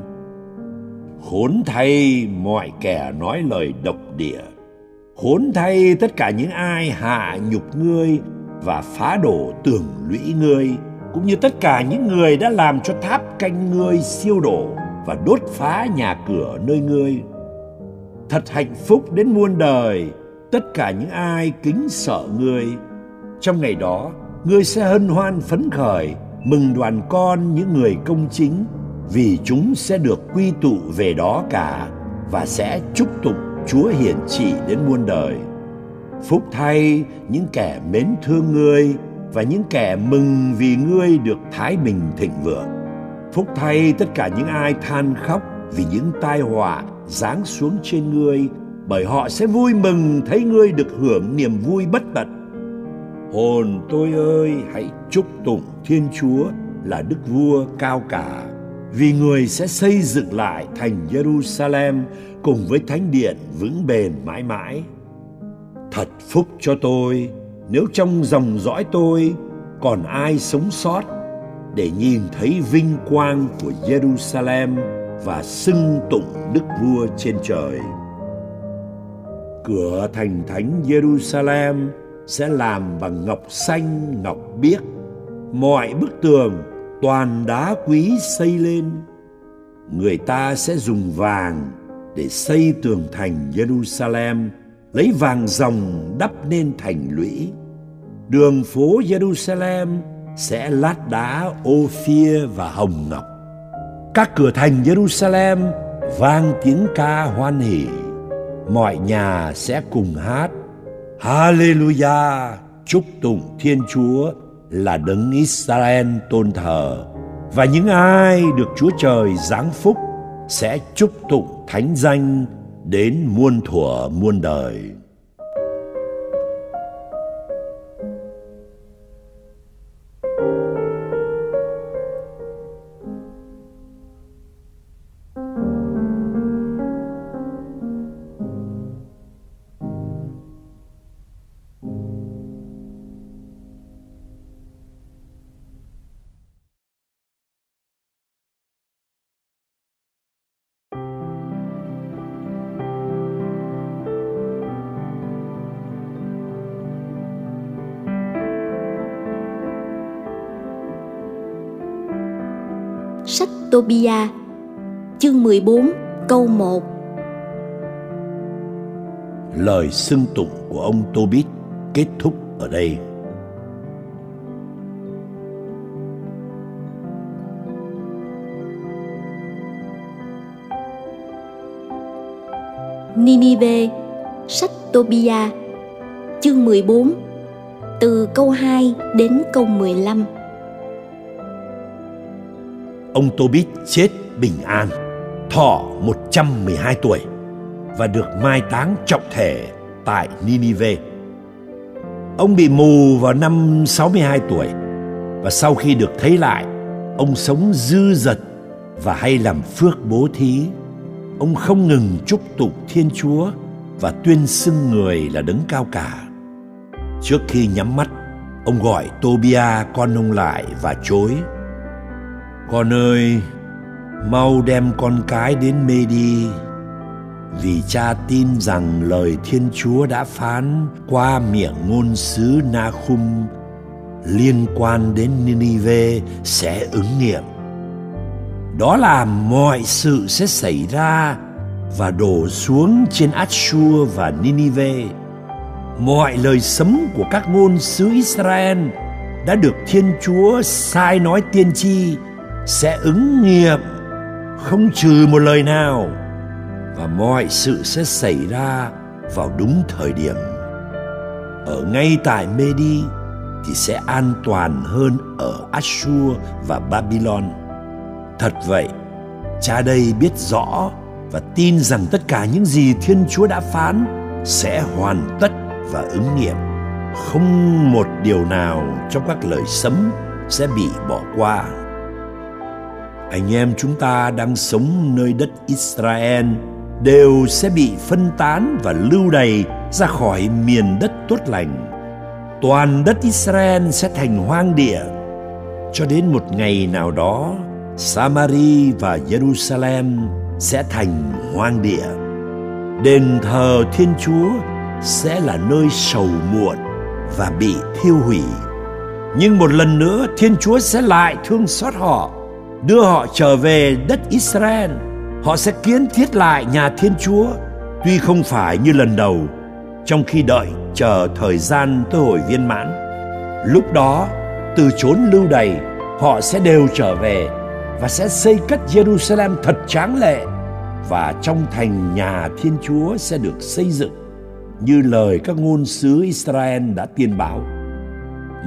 Khốn thay mọi kẻ nói lời độc địa, khốn thay tất cả những ai hạ nhục ngươi và phá đổ tường lũy ngươi, cũng như tất cả những người đã làm cho tháp canh ngươi siêu đổ và đốt phá nhà cửa nơi ngươi. Thật hạnh phúc đến muôn đời tất cả những ai kính sợ ngươi. Trong ngày đó, ngươi sẽ hân hoan phấn khởi, mừng đoàn con những người công chính, vì chúng sẽ được quy tụ về đó cả, và sẽ chúc tụng Chúa hiển trị đến muôn đời. Phúc thay những kẻ mến thương ngươi, và những kẻ mừng vì ngươi được thái bình thịnh vượng. Phúc thay tất cả những ai than khóc vì những tai họa giáng xuống trên ngươi, bởi họ sẽ vui mừng thấy ngươi được hưởng niềm vui bất tận. Hồn tôi ơi, hãy chúc tụng Thiên Chúa là Đức Vua cao cả, vì Người sẽ xây dựng lại thành Jerusalem cùng với thánh điện vững bền mãi mãi. Thật phúc cho tôi nếu trong dòng dõi tôi còn ai sống sót để nhìn thấy vinh quang của Jerusalem và xưng tụng Đức Vua trên trời. Cửa thành thánh Jerusalem sẽ làm bằng ngọc xanh, ngọc biếc, mọi bức tường toàn đá quý xây lên. Người ta sẽ dùng vàng để xây tường thành Jerusalem, lấy vàng ròng đắp nên thành lũy. Đường phố Jerusalem sẽ lát đá Ophir và hồng ngọc. Các cửa thành Jerusalem vang tiếng ca hoan hỉ, mọi nhà sẽ cùng hát Hallelujah, chúc tụng Thiên Chúa là Đấng Israel tôn thờ. Và những ai được Chúa Trời giáng phúc sẽ chúc tụng thánh danh đến muôn thuở muôn đời. Sách Tobia, chương 14, câu 1. Lời xưng tụng của ông Tobit kết thúc ở đây. Ninive, sách Tobia, chương 14, từ câu 2 đến câu 15. Ông Tobit chết bình an, thọ 112 tuổi và được mai táng trọng thể tại Ninive. Ông bị mù vào năm 62 tuổi, và sau khi được thấy lại, ông sống dư dật và hay làm phước bố thí. Ông không ngừng chúc tụng Thiên Chúa và tuyên xưng Người là Đấng cao cả. Trước khi nhắm mắt, ông gọi Tobia con ông lại và chối: Con ơi, mau đem con cái đến Medy. Vì cha tin rằng lời Thiên Chúa đã phán qua miệng ngôn sứ Nahum liên quan đến Ninive sẽ ứng nghiệm. Đó là mọi sự sẽ xảy ra và đổ xuống trên Assur và Ninive. Mọi lời sấm của các ngôn sứ Israel đã được Thiên Chúa sai nói tiên tri sẽ ứng nghiệm, không trừ một lời nào, và mọi sự sẽ xảy ra vào đúng thời điểm. Ở ngay tại Medy thì sẽ an toàn hơn ở Assur và Babylon. Thật vậy, cha đây biết rõ và tin rằng tất cả những gì Thiên Chúa đã phán sẽ hoàn tất và ứng nghiệm. Không một điều nào trong các lời sấm sẽ bị bỏ qua. Anh em chúng ta đang sống nơi đất Israel đều sẽ bị phân tán và lưu đày ra khỏi miền đất tốt lành. Toàn đất Israel sẽ thành hoang địa, cho đến một ngày nào đó Samari và Jerusalem sẽ thành hoang địa. Đền thờ Thiên Chúa sẽ là nơi sầu muộn và bị thiêu hủy. Nhưng một lần nữa Thiên Chúa sẽ lại thương xót họ, đưa họ trở về đất Israel. Họ sẽ kiến thiết lại nhà Thiên Chúa, tuy không phải như lần đầu, trong khi đợi chờ thời gian tới hồi viên mãn. Lúc đó, từ chốn lưu đày, họ sẽ đều trở về và sẽ xây cất Jerusalem thật tráng lệ, và trong thành nhà Thiên Chúa sẽ được xây dựng như lời các ngôn sứ Israel đã tiên báo.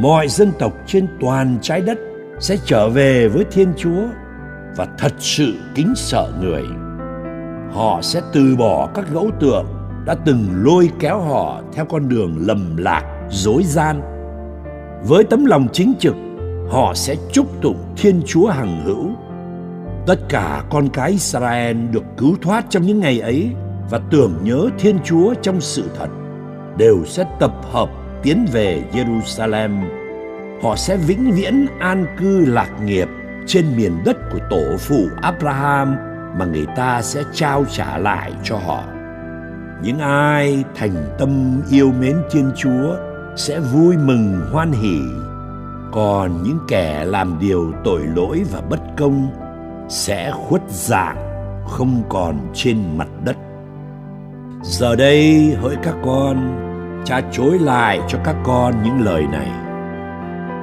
Mọi dân tộc trên toàn trái đất sẽ trở về với Thiên Chúa và thật sự kính sợ Người. Họ sẽ từ bỏ các gẫu tượng đã từng lôi kéo họ theo con đường lầm lạc, dối gian. Với tấm lòng chính trực, họ sẽ chúc tụng Thiên Chúa hằng hữu. Tất cả con cái Israel được cứu thoát trong những ngày ấy và tưởng nhớ Thiên Chúa trong sự thật, đều sẽ tập hợp tiến về Jerusalem. Họ sẽ vĩnh viễn an cư lạc nghiệp trên miền đất của tổ phụ Abraham mà người ta sẽ trao trả lại cho họ. Những ai thành tâm yêu mến Thiên Chúa sẽ vui mừng hoan hỉ, còn những kẻ làm điều tội lỗi và bất công sẽ khuất dạng, không còn trên mặt đất. Giờ đây hỡi các con, cha trối lại cho các con những lời này: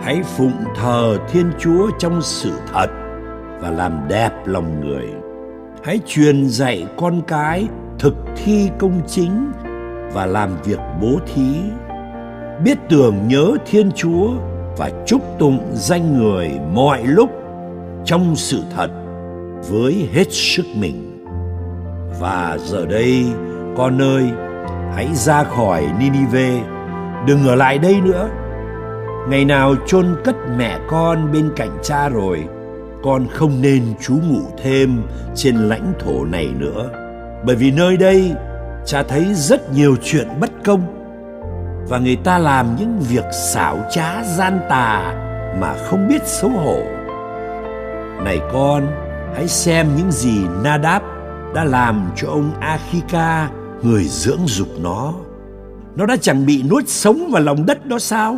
hãy phụng thờ Thiên Chúa trong sự thật và làm đẹp lòng Người. Hãy truyền dạy con cái thực thi công chính và làm việc bố thí, biết tưởng nhớ Thiên Chúa và chúc tụng danh Người mọi lúc trong sự thật với hết sức mình. Và giờ đây con ơi, hãy ra khỏi Ninive, đừng ở lại đây nữa. Ngày nào chôn cất mẹ con bên cạnh cha rồi, con không nên trú ngụ thêm trên lãnh thổ này nữa, bởi vì nơi đây cha thấy rất nhiều chuyện bất công và người ta làm những việc xảo trá gian tà mà không biết xấu hổ. Này con, hãy xem những gì Nadab đã làm cho ông Akhika, người dưỡng dục nó. Nó đã chẳng bị nuốt sống vào lòng đất đó sao?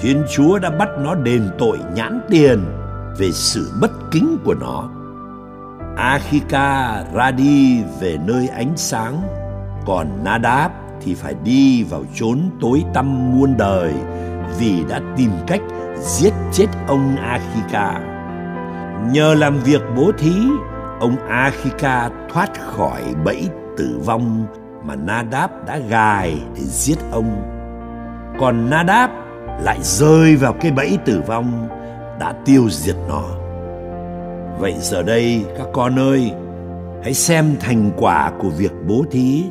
Thiên Chúa đã bắt nó đền tội nhãn tiền về sự bất kính của nó. Akhika ra đi về nơi ánh sáng, còn Nadab thì phải đi vào chốn tối tăm muôn đời, vì đã tìm cách giết chết ông Akhika. Nhờ làm việc bố thí, ông Akhika thoát khỏi bẫy tử vong mà Nadab đã gài để giết ông. Còn Nadab lại rơi vào cái bẫy tử vong đã tiêu diệt nó. Vậy giờ đây các con ơi, hãy xem thành quả của việc bố thí,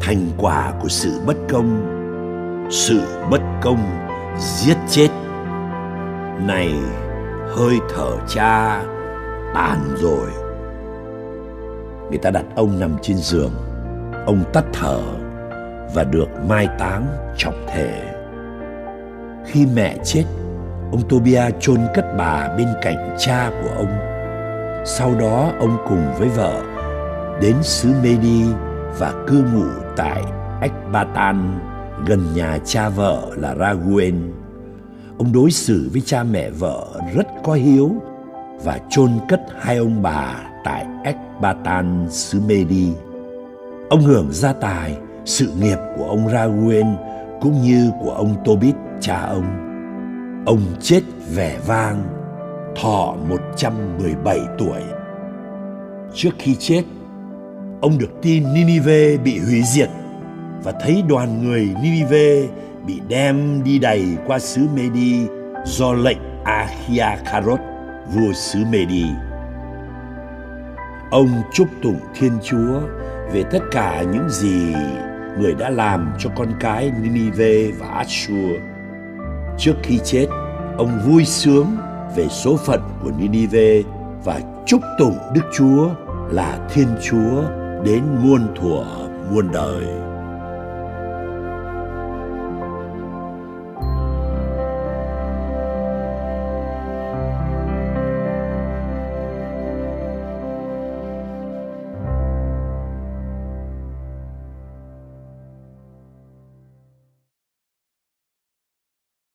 thành quả của sự bất công. Sự bất công giết chết. Này, hơi thở cha tàn rồi. Người ta đặt ông nằm trên giường, ông tắt thở và được mai táng trọng thể. Khi mẹ chết, ông Tobia chôn cất bà bên cạnh cha của ông. Sau đó ông cùng với vợ đến xứ Medy và cư ngụ tại Ecbatana gần nhà cha vợ là Raguel. Ông đối xử với cha mẹ vợ rất có hiếu và chôn cất hai ông bà tại Ecbatana xứ Medy. Ông hưởng gia tài, sự nghiệp của ông Raguel cũng như của ông Tobit cha ông. Ông chết vẻ vang, thọ 117 tuổi. Trước khi chết, ông được tin Ninive bị hủy diệt và thấy đoàn người Ninive bị đem đi đày qua xứ Medy do lệnh Ahia-kharot, vua xứ Medy. Ông chúc tụng Thiên Chúa về tất cả những gì người đã làm cho con cái Ninive và Assur. Trước khi chết, ông vui sướng về số phận của Ninive và chúc tụng Đức Chúa là Thiên Chúa đến muôn thuở muôn đời.